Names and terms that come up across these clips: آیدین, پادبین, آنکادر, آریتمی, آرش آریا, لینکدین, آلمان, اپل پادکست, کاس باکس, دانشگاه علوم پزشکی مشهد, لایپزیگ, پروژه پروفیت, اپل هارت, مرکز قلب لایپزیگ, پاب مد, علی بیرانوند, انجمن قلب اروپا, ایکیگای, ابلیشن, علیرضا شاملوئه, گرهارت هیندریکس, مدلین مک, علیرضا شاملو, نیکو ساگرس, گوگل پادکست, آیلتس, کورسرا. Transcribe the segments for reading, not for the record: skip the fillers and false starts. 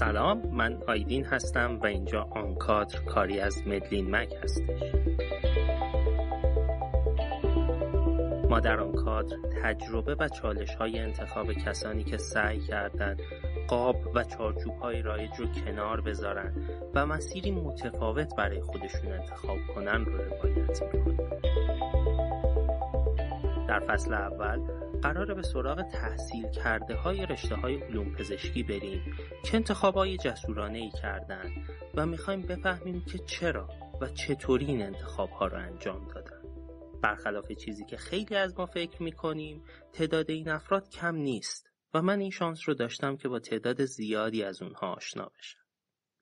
سلام، من آیدین هستم و اینجا آنکادر کاری از مدلین مک هستش. ما در آنکادر تجربه و چالش‌های انتخاب کسانی که سعی کردند قاب و چارچوب‌های رایج رو کنار بذارن و مسیری متفاوت برای خودشون انتخاب کنن رو روایت می‌کنیم. در فصل اول قراره به سراغ تحصیل کرده های رشته های علوم پزشکی بریم که انتخاب های جسورانه ای کردن و میخوایم بفهمیم که چرا و چطوری این انتخاب ها رو انجام دادن. برخلاف چیزی که خیلی از ما فکر میکنیم، تعداد این افراد کم نیست و من این شانس رو داشتم که با تعداد زیادی از اونها آشنا بشم.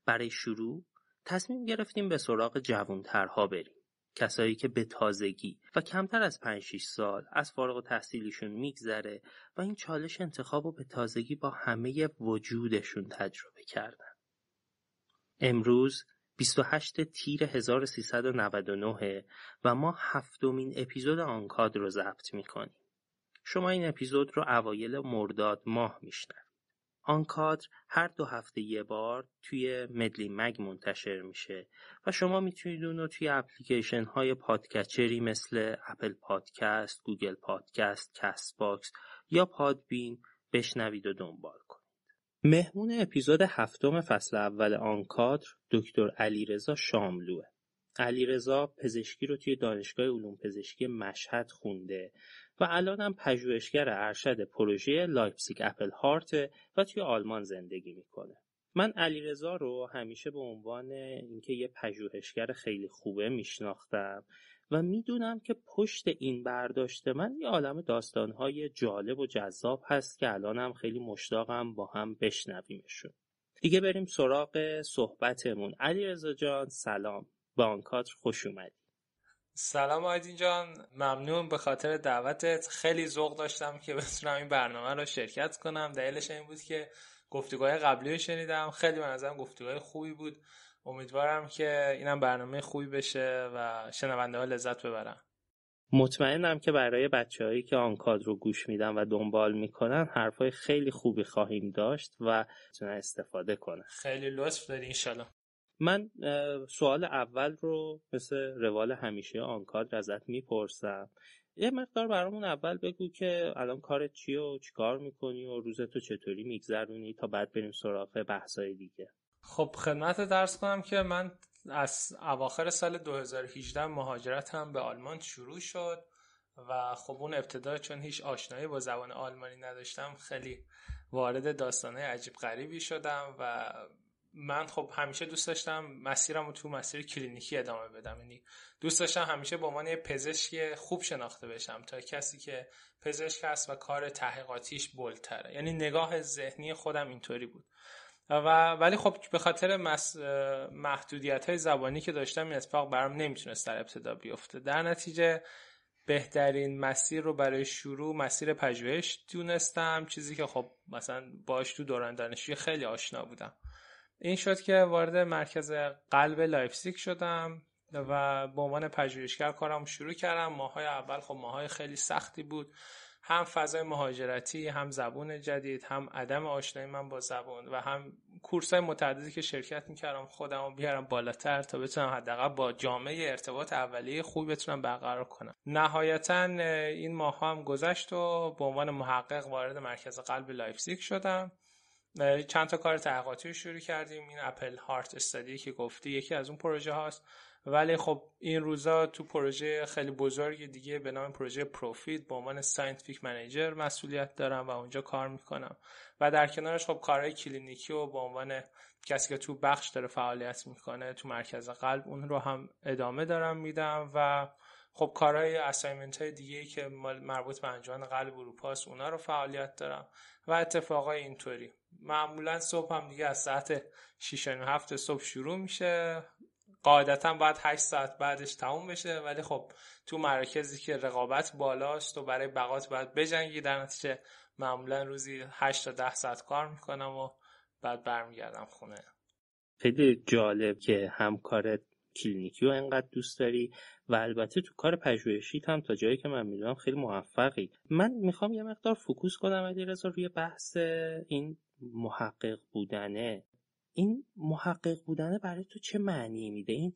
برای شروع تصمیم گرفتیم به سراغ جوانترها بریم. کسایی که به تازگی و کمتر از 5-6 سال از فارغ التحصیلیشون میگذره و این چالش انتخاب رو به تازگی با همه وجودشون تجربه کردن. امروز 28 تیر 1399 و ما 7مین اپیزود آنکادر رو ضبط میکنیم. شما این اپیزود رو اوایل مرداد ماه میشنوید. آنکادر هر 2 هفته یه بار توی مدلی مگ منتشر میشه و شما میتونید اون رو توی اپلیکیشن های پادکچری مثل اپل پادکست، گوگل پادکست، کاس باکس یا پادبین بشنوید و دنبال کنید. مهمون اپیزود 7 فصل اول آنکادر دکتر علیرضا شاملوئه. علیرضا پزشکی رو توی دانشگاه علوم پزشکی مشهد خونده و الان هم پژوهشگر ارشد پروژه لایپزیگ اپل هارت و توی آلمان زندگی میکنه. من علیرضا رو همیشه به عنوان اینکه یه پژوهشگر خیلی خوبه میشناختم و میدونم که پشت این برداشت من یه عالم داستانهای جالب و جذاب هست که الان هم خیلی مشتاقم با هم بشنویمشون. دیگه بریم سراغ صحبتمون. علیرضا جان سلام، به آنکادر خوش اومدی. سلام آیدین جان، ممنون به خاطر دعوتت. خیلی ذوق داشتم که بتونم این برنامه رو شرکت کنم. دلیلش این بود که گفتگوهای قبلی رو شنیدم، خیلی به نظرم گفتگوهای خوبی بود. امیدوارم که اینم برنامه خوبی بشه و شنونده ها لذت ببرن. مطمئنم که برای بچه‌هایی که آنکادر رو گوش میدن و دنبال میکنن حرفای خیلی خوبی خواهیم داشت و بتونن استفاده کنن. خیلی لطف داری انشالله. من سوال اول رو مثل روال همیشه آنکادر ازت میپرسم. یه مقدار برامون اول بگو که الان کارت چیه و چیکار میکنی و روزتو چطوری میگذرونی تا بعد بریم سراغ بحثای دیگه. خب خدمتت عرض کنم که من از اواخر سال 2018 مهاجرتم به آلمان شروع شد و خب اون ابتدا چون هیچ آشنایی با زبان آلمانی نداشتم خیلی وارد داستانهای عجیب غریبی شدم و من خب همیشه دوست داشتم مسیرم رو تو مسیر کلینیکی ادامه بدم. یعنی دوست داشتم همیشه به عنوان یه پزشک خوب شناخته بشم تا کسی که پزشک هست و کار تحقیقاتیش بلتره. یعنی نگاه ذهنی خودم اینطوری بود و ولی خب به خاطر محدودیت‌های زبانی که داشتم این اتفاق برام نمیتونست در ابتدا بیفته. در نتیجه بهترین مسیر رو برای شروع مسیر پژوهش دونستم، چیزی که خب مثلا باهاش تو دوران دانشجویی خیلی آشنا بودم. این شد که وارد مرکز قلب لایپزیگ شدم و به عنوان پژوهشگر کارم شروع کردم. ماهای اول خب ماهای خیلی سختی بود، هم فضای مهاجرتی، هم زبان جدید، هم عدم آشنایی من با زبان و هم کورسای متعددی که شرکت میکردم خودم رو بیارم بالاتر تا بتونم حداقل با جامعه ارتباط اولیه خوب بتونم برقرار کنم. نهایتا این ماها هم گذشت و به عنوان محقق وارد مرکز قلب لایپزیگ شدم. چند تا کار تحقیقاتی رو شروع کردیم. این اپل هارت استادی که گفتی یکی از اون پروژه هاست، ولی خب این روزا تو پروژه خیلی بزرگ دیگه به نام پروژه پروفیت به عنوان ساینتیفیک منیجر مسئولیت دارم و اونجا کار میکنم و در کنارش خب کارهای کلینیکی و به عنوان کسی که تو بخش داره فعالیت میکنه تو مرکز قلب اون رو هم ادامه دارم میدم و خب کارهای اسایمنت های دیگه‌ای که مربوط به انجمن قلب اروپا است اونا رو فعالیت دارم و اتفاقای اینطوری. معمولا صبح هم دیگه از ساعت 6:30 صبح شروع میشه، قاعدتا باید 8 ساعت بعدش تموم بشه، ولی خب تو مراکزی که رقابت بالاست و برای بقات باید بجنگی در نتیجه معمولا روزی 8 تا 10 ساعت کار میکنم و بعد برمیگردم خونه. خیلی جالب که همکارت کلینیکی رو انقدر دوست داری و البته تو کار پژوهشیت هم تا جایی که من میدونم خیلی موفقی. من میخوام یه مقدار فوکوس کنم علیرضا روی بحث این محقق بودنه. این محقق بودن برای تو چه معنی میده؟ این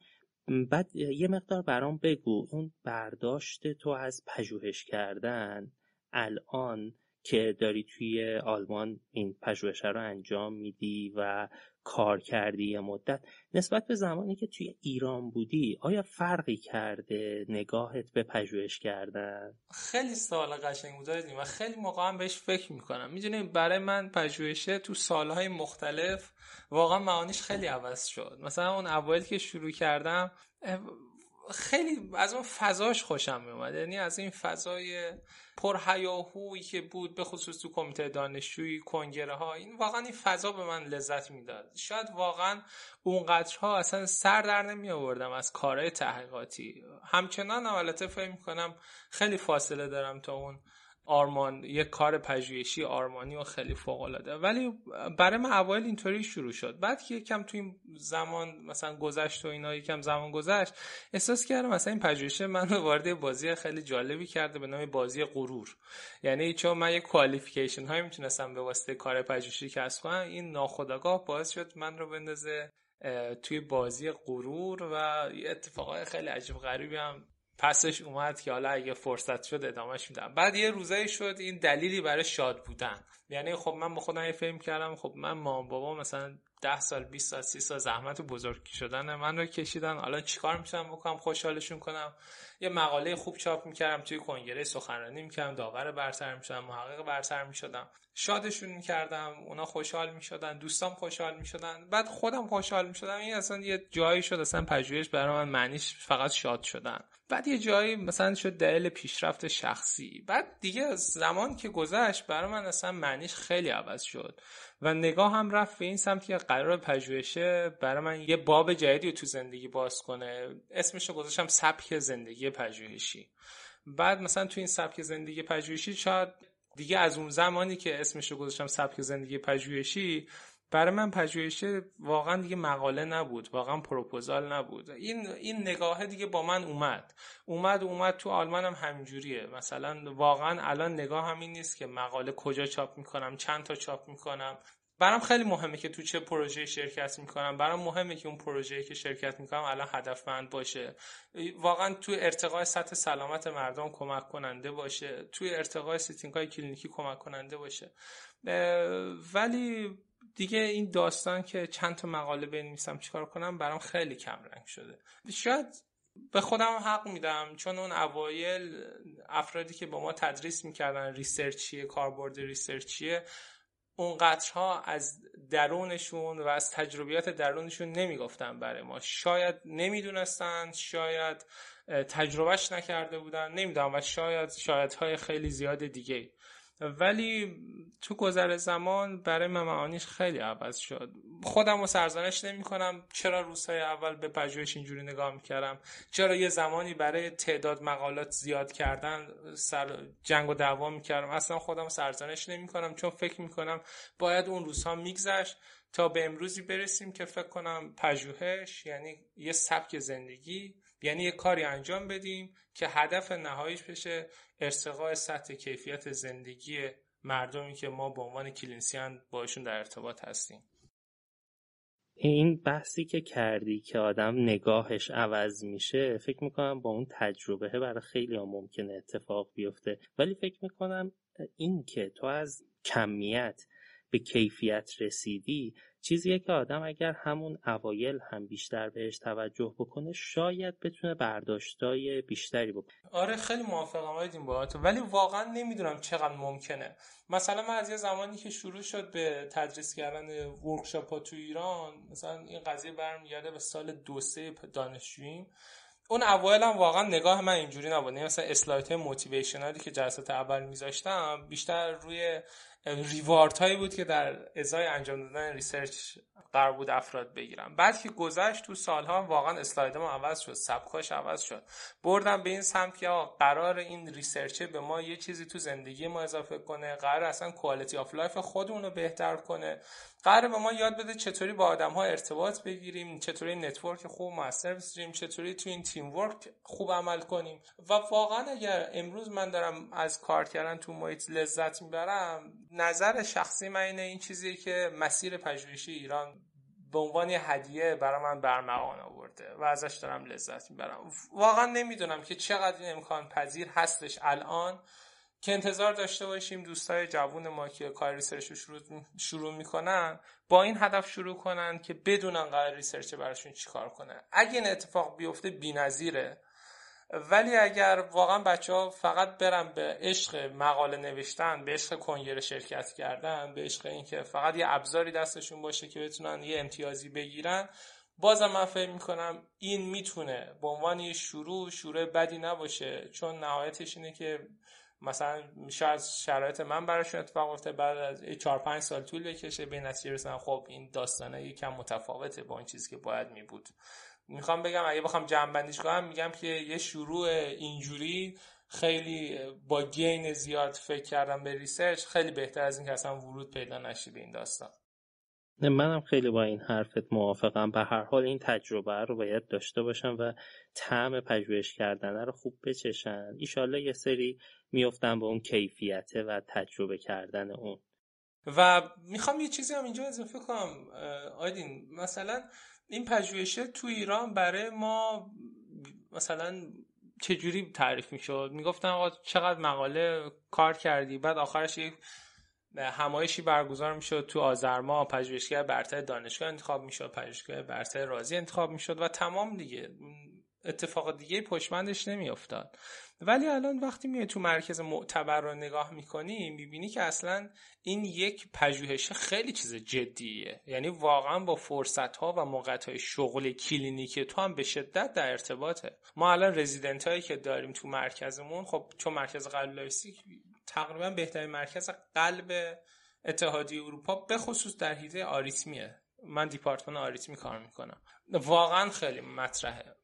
بعد یه مقدار برام بگو اون برداشت تو از پژوهش کردن الان که داری توی آلمان این پژوهش رو انجام میدی و کار کردی یه مدت نسبت به زمانی که توی ایران بودی، آیا فرقی کرده نگاهت به پژوهش کردن؟ خیلی سوال قشنگ گذاشتین و خیلی موقع هم بهش فکر میکنم. میدونید برای من پژوهش تو سالهای مختلف واقعا معانیش خیلی عوض شد. مثلا اون اوایل که شروع کردم خیلی از اون فضاش خوشم میومد، یعنی از این فضای پر هیاهویی که بود، به خصوص تو کمیته دانشجویی، کنگره ها، این واقعا این فضا به من لذت میداد. شاید واقعا اونقدرها اصلا سر در نمی آوردم از کارهای تحقیقاتی. همچنان البته فکر میکنم خیلی فاصله دارم تا اون آرمان، یک کار پژوهشی آرمانی و خیلی فوق‌العاده، ولی برای من اوایل اینطوری شروع شد. بعد که یکم تو این زمان مثلا گذشت و اینا، یکم زمان گذشت، احساس کردم مثلا این پژوهش من رو وارد بازی خیلی جالبی کرده به نام بازی غرور. یعنی چون من یک کوالیفیکیشن هایی میتونستم به واسطه کار پژوهشی کسب کنم، این ناخودآگاه باعث شد من رو بندازه توی بازی غرور و اتفاقای خیلی عجیب غریبی هم پسش اومد که حالا اگه فرصت شد ادامهش میدم. بعد یه روزایی شد این دلیلی برای شاد بودن. یعنی خب من به خودم یه فهم کردم، خب من مام بابا مثلا 10 سال 20 سال 30 سال زحمت و بزرگ شدن من رو کشیدن، حالا چیکار میتونم بکنم خوشحالشون کنم؟ یه مقاله خوب چاپ میکردم، توی کنگره سخنرانی میکردم، داور برتر میشدم، محقق برتر میشدم، شادشون میکردم، اونا خوشحال میشدن، دوستام خوشحال میشدن، بعد خودم خوشحال میشدم. این اصلا یه جایی شد اصلا پژوهش برای من معنیش فقط شاد شدن. بعد یه جایی مثلا شد دلیل پیشرفت شخصی. بعد دیگه زمان که گذشت برای من اصلا معنیش خیلی عوض شد و نگاه هم رفت به این سمت که قرار پژوهشه برای من یه باب جدیدی تو زندگی باز کنه. اسمش رو گذاشتم سبک زندگی پژوهشی. بعد مثلا تو این سبک زندگی پژوهشی شاید دیگه از اون زمانی که اسمش رو گذاشتم سبک زندگی پژوهشی، برای من پژوهش واقعا دیگه مقاله نبود، واقعا پروپوزال نبود. این نگاه دیگه با من اومد تو آلمان هم همینجوریه. مثلا واقعا الان نگاه هم این نیست که مقاله کجا چاپ میکنم، چند تا چاپ میکنم. برام خیلی مهمه که تو چه پروژه شرکت میکنم، برام مهمه که اون پروژه‌ای که شرکت میکنم الان هدفمند باشه، واقعا تو ارتقای سطح سلامت مردم کمک کننده باشه، تو ارتقای سیتینگ‌های کلینیکی کمک کننده باشه. ولی دیگه این داستان که چند تا مقاله بنویسم چیکار کنم برام خیلی کم رنگ شده. شاید به خودم حق میدم چون اون اوایل افرادی که با ما تدریس میکردن ریسرچیه، کاربرد ریسرچیه، اون قطرها از درونشون و از تجربیات درونشون نمیگفتن برای ما. شاید نمیدونستن، شاید تجربهش نکرده بودن، نمیدونم، و شاید های خیلی زیاد دیگه. ولی تو گذر زمان برای من معانیش خیلی عوض شد. خودم رو سرزنش نمی کنم چرا روزهای اول به پژوهش اینجوری نگاه میکردم، چرا یه زمانی برای تعداد مقالات زیاد کردن جنگ و دعوا میکردم. اصلا خودم سرزنش نمی کنم چون فکر میکنم باید اون روزها میگذشت تا به امروزی برسیم که فکر کنم پژوهش یعنی یه سبک زندگی، یعنی یه کاری انجام بدیم که هدف نهاییش بشه ارتقاء سطح کیفیت زندگی مردمی که ما به عنوان کلینیسیان باشون در ارتباط هستیم. این بحثی که کردی که آدم نگاهش عوض میشه، فکر میکنم با اون تجربه برای خیلی ها ممکنه اتفاق بیفته. ولی فکر میکنم این که تو از کمیت به کیفیت رسیدی چیزیه که آدم اگر همون اوایل هم بیشتر بهش توجه بکنه شاید بتونه برداشتای بیشتری بکنه. آره خیلی موافقم آیدین باهات، ولی واقعا نمیدونم چقدر ممکنه. مثلا من از یه زمانی که شروع شد به تدریس کردن ورکشاپ‌ها تو ایران، مثلا این قضیه برمیگرده به سال 2-3 دانشجوییم، اون اوایل هم واقعا نگاه من اینجوری نبود. مثلا اسلایدهای موتیویشنالی که جلسات اول میذاشتم بیشتر روی ریوارد هایی بود که در ازای انجام دادن ریسرچ قرار بود افراد بگیرم. بعد که گذشت تو سالها واقعا اسلایدم عوض شد، سبکاش عوض شد، بردم به این سمت که قرار این ریسرچه به ما یه چیزی تو زندگی ما اضافه کنه، قرار اصلا کوالیتی آف لایف خودمون رو بهتر کنه، قرار به ما یاد بده چطوری با آدم‌ها ارتباط بگیریم، چطوری نتورک خوب موثر بسازیم، چطوری تو این تیم ورک خوب عمل کنیم. و واقعا اگر امروز من دارم از کار کردن تو محیط لذت میبرم، نظر شخصی من اینه این چیزی که مسیر پژوهشی ایران به عنوان یه هدیه برای من برمغان آورده و ازش دارم لذت میبرم. واقعا نمیدونم که چقدر این امکان پذیر هستش الان که انتظار داشته باشیم دوستای جوون ما که کار ریسرچ رو شروع میکنن با این هدف شروع کنن که بدونن قرار ریسرچ براشون چیکار کنه. اگه این اتفاق بیفته بی‌نظیره، ولی اگر واقعا بچه‌ها فقط برن به عشق مقاله نوشتن، به عشق کنگره شرکت کردن، به عشق اینکه فقط یه ابزاری دستشون باشه که بتونن یه امتیازی بگیرن، بازم من فکر میکنم این میتونه به عنوان یه شروع بدی نباشه، چون نهایتش اینه که مثلا شاید شرایط من براشون اتفاق افتاد، بعد از 4-5 سال طول بکشه به نتیجه رسن. خب این داستانه یکم متفاوته با اون چیزی که باید میبود. میخوام بگم اگه بخوام جمع بندیش کنم، میگم که یه شروع اینجوری خیلی با گین زیاد فکر کردم به ریسرچ خیلی بهتر از این که اصلا ورود پیدا نشه به این داستان. منم خیلی با این حرفت موافقم. به هر حال این تجربه رو باید داشته باشن و طعم پژوهش کردن رو خوب بچشن. ایشالله یه سری میافتن با اون کیفیته و تجربه کردن اون. و میخوام یه چیزی هم اینجا اضافه کنم آیدین، مثلا این پژوهشه تو ایران برای ما مثلا چجوری تعریف میشد؟ میگفتن آقا چقدر مقاله کار کردی، بعد آخرش یک همایشی برگزار میشد تو آذرما، پژوهشگر برتر دانشگاه انتخاب میشد، پژوهشگر برتر راضی انتخاب میشد و تمام دیگه، اتفاق دیگه پشمندش نمیافتاد. ولی الان وقتی میای تو مرکز معتبر رو نگاه میکنی، میبینی که اصلا این یک پژوهش خیلی چیز جدیه، یعنی واقعا با فرصت‌ها و موقعیت‌های شغل کلینیکی تو هم به شدت در ارتباطه. ما الان رزیدنت هایی که داریم تو مرکزمون، خب چون مرکز قلب لایپزیگ تقریبا بهترین مرکز قلب اتحادیه اروپا به خصوص در حیطه آریتمیه، من دیپارتمان آریتمی کار میکنم، واقعا خیلی مطرحه.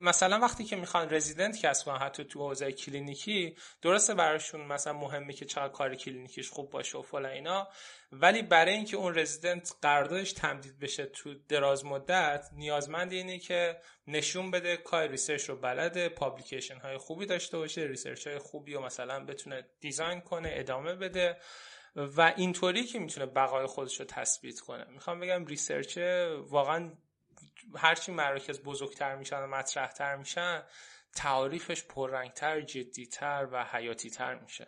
مثلا وقتی که میخوان رزیدنت کسب کنن حتی تو حوزه کلینیکی، درسته براشون مثلا مهمه که چقدر کار کلینیکیش خوب باشه و فلان اینا، ولی برای اینکه اون رزیدنت قراردادش تمدید بشه تو دراز مدت، نیازمند اینه که نشون بده کار ریسرچ رو بلده، پابلیکیشن های خوبی داشته باشه، ریسرچ های خوبی رو مثلا بتونه دیزاین کنه، ادامه بده و اینطوری که میتونه بقای خودش رو تثبیت کنه. میخوام بگم ریسرچ واقعا هرچی مراکز بزرگتر میشن و مطرحتر میشن، تعاریفش پررنگتر، جدیتر و حیاتیتر میشه.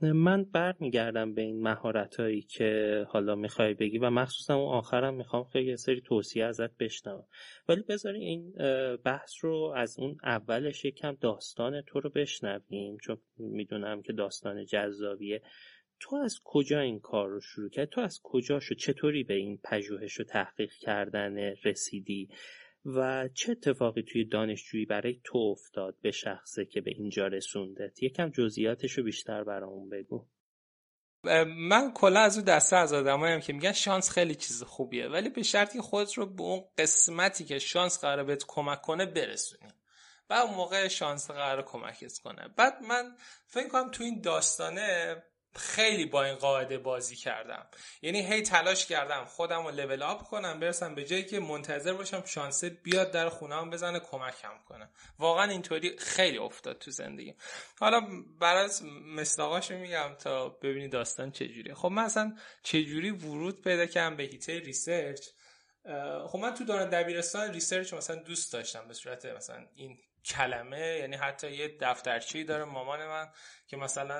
من برمیگردم به این مهارتایی که حالا میخوای بگی و مخصوصا اون آخرم میخوام خیلی یه سری توصیه ازت بشنوم، ولی بذاری این بحث رو از اون اولش یکم داستان تو رو بشنویم، چون میدونم که داستان جذابیه. تو از کجا این کار رو شروع کردی؟ تو از کجاشو چطوری به این پژوهش و تحقیق کردن رسیدی و چه اتفاقی توی دانشجویی برای تو افتاد به شخصه که به اینجا رسوندت؟ یکم جزئیاتشو بیشتر برامون بگو. من کلا از اون دسته از آدمایم که میگن شانس خیلی چیز خوبیه، ولی به شرطی خودت رو به اون قسمتی که شانس قراره بهت کمک کنه برسونی. بعد اون موقع شانس قراره کمکت کنه. بعد من فکر کنم تو این داستانه خیلی با این قاعده بازی کردم، یعنی هی تلاش کردم خودم رو لول آپ کنم، برسم به جایی که منتظر باشم شانسه بیاد در خونم بزنه کمکم کنه. واقعا اینطوری خیلی افتاد تو زندگی. حالا برای مصداقاشو میگم تا ببینی داستان چجوریه. خب من اصلا چجوری ورود پیدا کردم به حیطه ریسرچ؟ خب من تو دوران دبیرستان ریسرچ مثلا دوست داشتم، به صورت مثلا این کلمه، یعنی حتی یه دفترچه‌ای داره مامان من که مثلا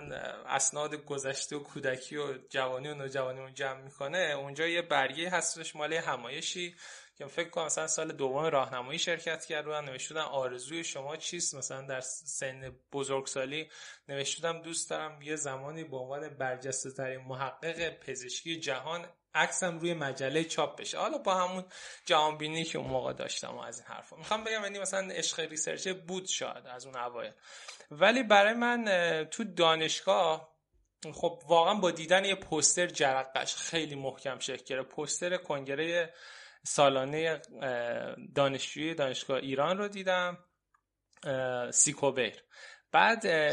اسناد گذشته و کودکی و جوانی و نوجوانیمون جمع میکنه، اونجا یه برگه هستش مال همایشی که فکر کنم مثلا سال دوم راهنمایی شرکت کردم، نوشتم آرزوی شما چیست، مثلا در سن بزرگسالی نوشتم دوست دارم یه زمانی به عنوان برجسته‌ترین محقق پزشکی جهان عکسم روی مجله چاپ بشه، حالا با همون جهانبینی که اون موقع داشتم و از این حرفا. میخوام بگم یعنی مثلا عشق ریسرچ بود شاید از اون اوایل، ولی برای من تو دانشگاه خب واقعا با دیدن یه پوستر جرقش خیلی محکم شکل گرفت. پوستر کنگره سالانه دانشجوی دانشگاه ایران رو دیدم، سیکوبیر، بعد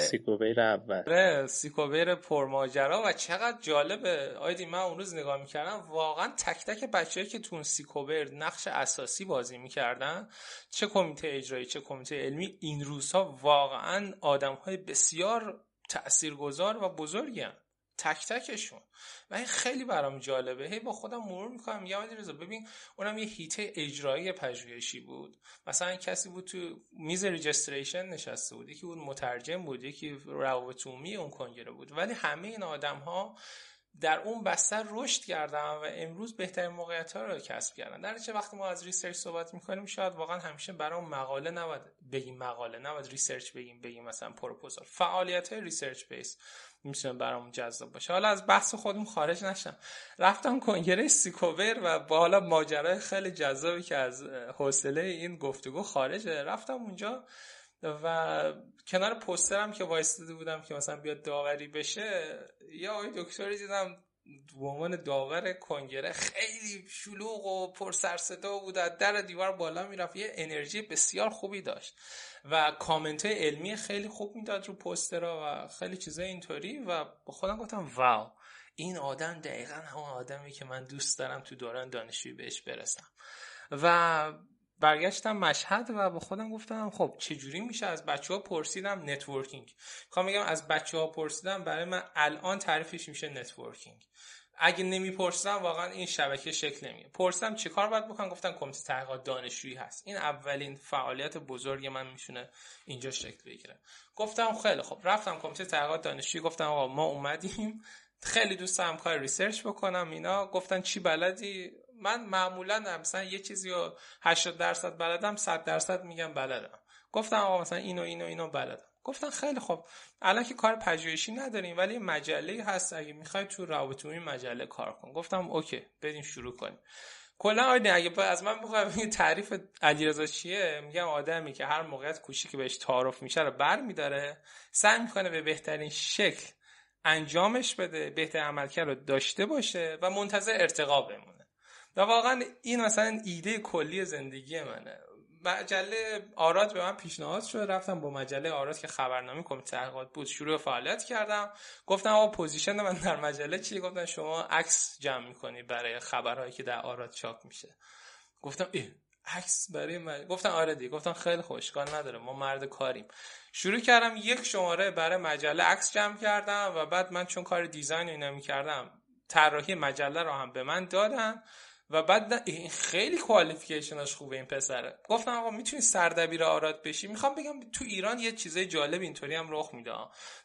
سیکوبیر پرماجرا، و چقدر جالبه آیدین، من اون روز نگاه میکردم واقعا تک تک بچه‌ای که تو سیکوبیر نقش اساسی بازی میکردن، چه کمیته اجرایی چه کمیته علمی، این روزها واقعا آدم‌های بسیار تأثیرگذار و بزرگی هم. تک تکشون. و این خیلی برام جالبه. هی با خودم مرور میکنم میگم علیرضا ببین اونم یه هیته اجرایی پژوهشی بود. مثلا کسی بود تو میز رجستریشن نشسته بود، یکی بود مترجم بود، یکی روابط عمومی اون کنگره بود، ولی همه این آدم‌ها در اون بستر رشد کردن و امروز بهترین موقعیت‌ها رو کسب کردن. در چه وقت ما از ریسرچ صحبت می‌کنیم شاید واقعا همیشه برای مقاله نباید بگیم مقاله، نباید ریسرچ بگیم مثلا پروپوزال. فعالیت‌های ریسرچ بیس می‌تونه برامون جذاب باشه. حالا از بحث خودم خارج نشم. رفتم کنگره سیکوور و با حالا ماجرای خیلی جذابی که از حوصله این گفتگو خارجه. رفتم اونجا و کنار پوسترم که وایستاده بودم که مثلا بیاد داوری بشه یا آقای دکتری دیدم به عنوان داور کنگره، خیلی شلوغ و پر سر صدا بود، از در دیوار بالا میرفت، یه انرژی بسیار خوبی داشت و کامنت علمی خیلی خوب میداد رو پوسترها و خیلی چیزای اینطوری و با خودم گفتم واو این آدم دقیقاً همون آدمی که من دوست دارم تو دوران دانشجویی بهش برسم. و برگشتم مشهد و با خودم گفتم خب چجوری میشه از بچه‌ها پرسیدم نتورکینگ. میخوام بگم از بچه‌ها پرسیدم برای من الان تعریفش میشه نتورکینگ. اگه نمیپرسیدم واقعا این شبکه شکل نمیگیره. پرسیدم چه کار باید بکنم، گفتن کمیته تحقیقات دانشجویی هست. این اولین فعالیت بزرگ من میشونه اینجا شکل بگیره. گفتم خیلی خب، رفتم کمیته تحقیقات دانشجویی گفتم آقا ما اومدیم، خیلی دوست دارم کار ریسرچ بکنم اینا. گفتن چی بلدی؟ من معمولا مثلا یه چیزی رو 80% بلدم، 100% میگم بلدم. گفتم آقا مثلا اینو اینو اینو بلدم. گفتن خیلی خب الان که کار پژوهشی نداریم ولی مجله هست، اگه میخوای تو روابط عمومی مجله کار کن. گفتم اوکی بریم شروع کنیم. کلا آیدین اگه از من بخوای تعریف علیرضا چیه، میگم آدمی که هر موقعیت کوچیکی بهش تعارف میشه رو برمی‌داره، سعی میکنه به بهترین شکل انجامش بده، بهترین عملکرد رو داشته باشه و منتظر ارتقا بمونه. و واقعا این مثلا ایده کلی زندگی منه. مجله آراد به من پیشنهاد شد، رفتم با مجله آراد که خبرنامه کمیته تحقیقات بود شروع فعالیت کردم. گفتم آقا پوزیشن من در مجله چیه؟ گفتن شما عکس جمع میکنی برای خبرهایی که در آراد چاپ میشه. گفتم ای عکس برای من؟ گفتن آره دیگه. گفتن خیلی خوشگل نداره، ما مرد کاریم. شروع کردم یک شماره برای مجله عکس جمع کردم و بعد من چون کار دیزاین و اینا می‌کردم طراحی مجله رو هم به من دادن و بعد این خیلی کوالیفیکیشنش خوبه این پسره. گفتم آقا میتونی سردبیر آراد بشی. میخوام بگم تو ایران یه چیزای جالب اینطوری هم رخ میده،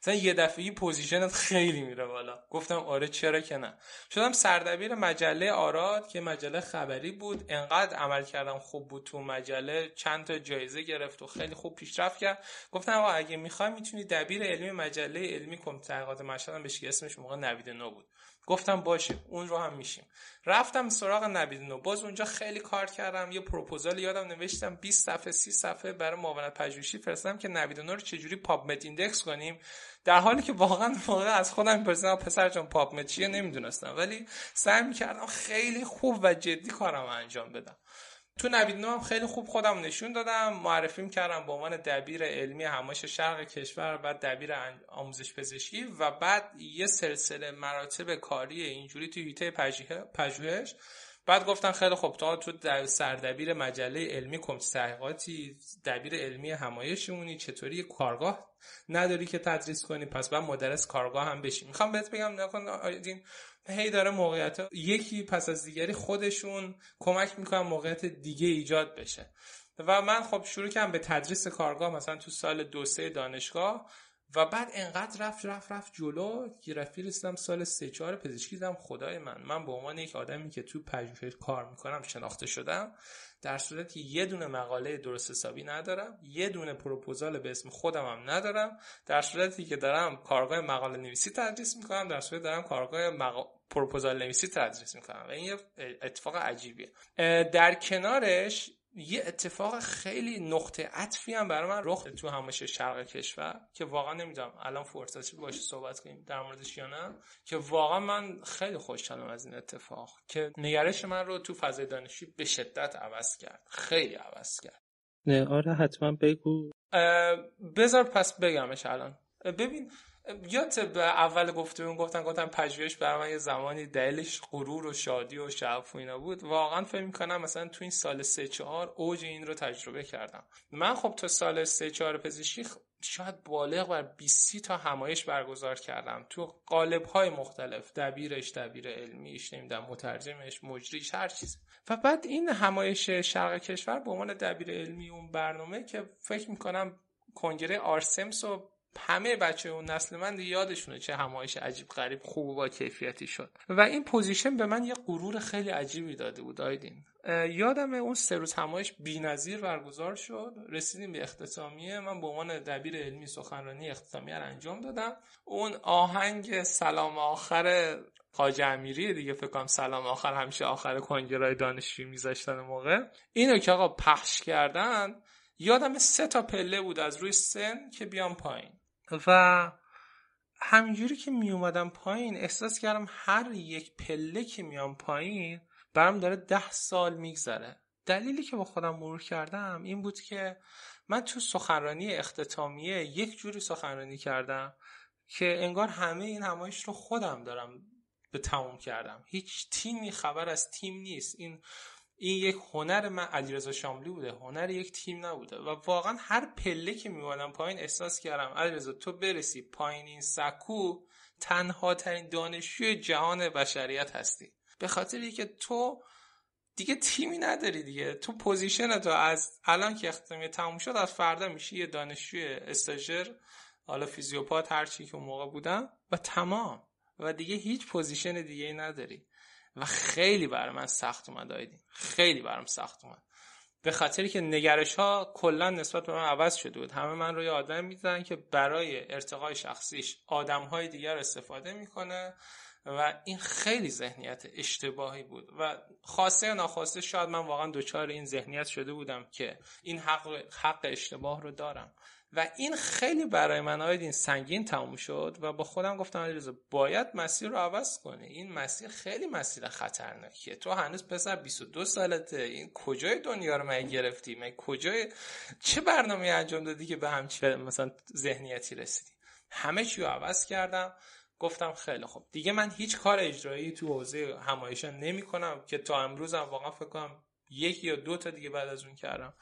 مثلا یه دفعه‌ای پوزیشنت خیلی میره بالا. گفتم آره چرا که نه. شدم سردبیر مجله آراد که مجله خبری بود. انقدر عمل کردم خوب بود تو مجله، چند تا جایزه گرفت و خیلی خوب پیشرفت کرد. گفتم آقا اگه میخوای میتونی دبیر علمی مجله علمی کمیته تحقیقات مشهد بشی. اسمش موقع نوید نو بود. گفتم باشه اون رو هم میشیم. رفتم سراغ نبیدینو، باز اونجا خیلی کار کردم. یه پروپوزال یادم نوشتم 20 صفحه 30 صفحه برای معاونت پژوهشی فرستادم که نبیدینو رو چجوری پاب مد ایندکس کنیم، در حالی که واقعا از خودم میپرسیدم پسر جان پاب مد چیه نمیدونستم، ولی سعی میکردم خیلی خوب و جدی کارم انجام بدم. تو نبیدینو هم خیلی خوب خودم نشون دادم. معرفیم کردم به عنوان دبیر علمی همایش شرق کشور، بعد دبیر آموزش پزشکی و بعد یه سلسله مراتب کاری اینجوری تو هیته پژوهش. بعد گفتن خیلی خب تو سردبیر مجله علمی کمیته تحقیقاتی، دبیر علمی همایشمونی، چطوری کارگاه نداری که تدریس کنی؟ پس بعد مدرس کارگاه هم بشی. میخوام بهت بگم نکن آیدین هی داره موقعیت‌ها یکی پس از دیگری خودشون کمک میکنن موقعیت دیگه ایجاد بشه. و من خب شروع کردم به تدریس کارگاه مثلا تو سال 2-3 دانشگاه و بعد انقدر رفت جلو که رسیدم سال 3-4 پزشکی دیدم خدای من به عنوان یک آدمی که تو پژوهش کار میکنم شناخته شدم، در صورتی که یه دونه مقاله درست حسابی ندارم، یه دونه پروپوزال به اسم خودم هم ندارم، در صورتی که دارم کارگاه مقاله نویسی تدریس میکنم، در صورتی دارم کارگاه پروپوزال نویسی تدریس میکنم و این یه اتفاق عجیبیه. در کنارش یه اتفاق خیلی نقطه عطفی هم برای من رخ تو همایش شرق کشور که واقعا نمیدونم الان فرصتی باشه صحبت کنیم در موردش یا نه، که واقعا من خیلی خوشحالم از این اتفاق که نگرش من رو تو فضای دانشجویی به شدت عوض کرد، خیلی عوض کرد. نه آره حتما بگو. بذار پس بگمش الان. ببین یادت به اول گفتمون گفتن پژوهش برای من یه زمانی دلیلش غرور و شادی و شعف و اینا بود. واقعا فکر می‌کنم مثلا تو این سال 3-4 اوج این رو تجربه کردم. من خب تا سال 3-4 پزشکی شاید بالغ بر 20 تا همایش برگزار کردم تو قالب‌های مختلف، دبیر علمیش، نمیدونم مترجمش، مجریش، هر چیز. و بعد این همایش شرق کشور به عنوان دبیر علمی اون برنامه که فکر می‌کنم کنگره آرسمس و همه بچه اون نسل من یادشونه چه همایش عجیب غریب خوب و با کیفیتی شد و این پوزیشن به من یه غرور خیلی عجیبی داده بود. آیدین یادمه اون 3 روز همایش بی‌نظیر برگزار شد، رسیدیم به اختتامیه، من به عنوان دبیر علمی سخنرانی اختتامیه رو انجام دادم. اون آهنگ سلام آخر حاج امیری دیگه، فکر کنم سلام آخر همیشه آخر کنگره‌های دانشجویی می‌ذاشتن موقع اینو که آقا پخش کردن، یادمه 3 تا پله بود از روی سن که بیام پایین و همینجوری که می اومدم پایین احساس کردم هر یک پله که میام پایین برام داره 10 سال میگذره. دلیلی که با خودم مرور کردم این بود که من تو سخنرانی اختتامیه یک جوری سخنرانی کردم که انگار همه این همایش رو خودم دارم به تموم کردم، هیچ تیمی خبر از تیم نیست. این یک هنر من علیرضا شاملوئه بوده، هنر یک تیم نبوده و واقعا هر پله که میومدم پایین احساس کردم علیرضا تو برسی پایین این سکو تنها ترین دانشجوی جهان بشریت هستی، به خاطر اینکه تو دیگه تیمی نداری دیگه، تو پوزیشن تو از الان که اختتامیه تموم شد از فردا میشی یه دانشجوی استاژر، حالا فیزیوپات هر چی که اون موقع بودن و تمام و دیگه هیچ پوزیشن دیگه‌ای نداری و خیلی برای من سخت اومد آیدین، خیلی برام سخت اومد به خاطری که نگرش‌ها کلا نسبت به من عوض شده بود. همه من رو یه آدم می‌دیدن که برای ارتقای شخصیش آدم‌های دیگر رو استفاده می‌کنه و این خیلی ذهنیت اشتباهی بود و خواسته یا ناخواسته شاید من واقعا دوچار این ذهنیت شده بودم که این حق اشتباه رو دارم و این خیلی برای من آیدین سنگین تموم شد و با خودم گفتم علیرضا باید مسیر رو عوض کنی، این مسیر خیلی مسیر خطرناکیه، تو هنوز پسر 22 سالته، این کجای دنیا رو من گرفتی، من کجای چه برنامه‌ای انجام دادی که به همچین مثلا ذهنیتی رسیدی؟ همه چی رو عوض کردم، گفتم خیلی خوب دیگه من هیچ کار اجرایی تو حوزه همایشا نمی‌کنم که تا امروزم واقعا فکر کنم 1 یا 2 تا دیگه بعد از اون کردم.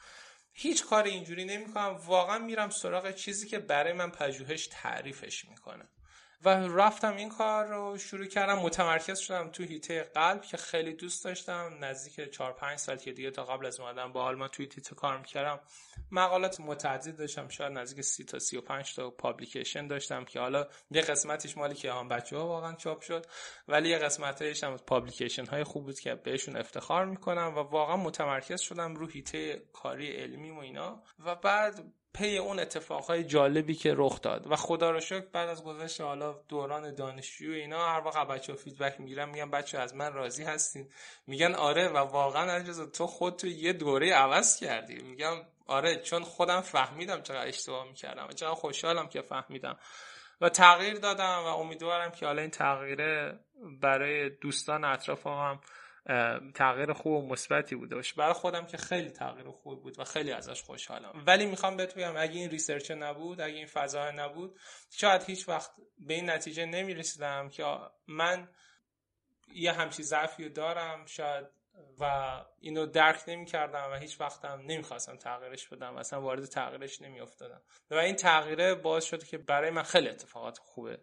هیچ کار اینجوری نمی‌کنم، واقعا میرم سراغ چیزی که برای من پژوهش تعریفش میکنه و رفتم این کار رو شروع کردم. متمرکز شدم تو حیطه قلب که خیلی دوست داشتم، نزدیک 4-5 سال که دیگه تا قبل از اومدن با آلمان توی حیطه کار میکردم، مقالات متعدد داشتم، شاید نزدیک 30 تا 35 تا پابلیکیشن داشتم که حالا یه قسمتش مالی که هم بچه‌ها واقعا چاپ شد ولی یه قسمتایش هم پابلیکیشن های خوب بود که بهشون افتخار میکنم و واقعا متمرکز شدم رو حیطه کاری علمیم و اینا و بعد پی اون اتفاقهای جالبی که رخ داد و خدا رو شکر بعد از گذشت حالا دوران دانشجو اینا هر وقت بچه‌ها فیدبک میگیرن میگن بچه‌ها از من راضی هستین؟ میگن آره و واقعا علیرضا تو خودتو یه دوره عوض کردی. میگم آره چون خودم فهمیدم چقدر اشتباه میکردم و چقدر خوشحالم که فهمیدم و تغییر دادم و امیدوارم که حالا این تغییره برای دوستان اطرافم هم تغییر خوب و مثبتی بوده باشه. برای خودم که خیلی تغییر خوب بود و خیلی ازش خوشحالم. ولی میخوام بهت بگم اگه این ریسرچ نبود، اگه این فضا نبود، شاید هیچ وقت به این نتیجه نمیرسیدم که من یه همچین ضعفی دارم شاید و اینو درک نمیکردم و هیچ وقتم نمیخواستم تغییرش بدم، اصلا وارد تغییرش نمیافتادم و این تغییره باعث شد که برای من خیلی اتفاقات خوبه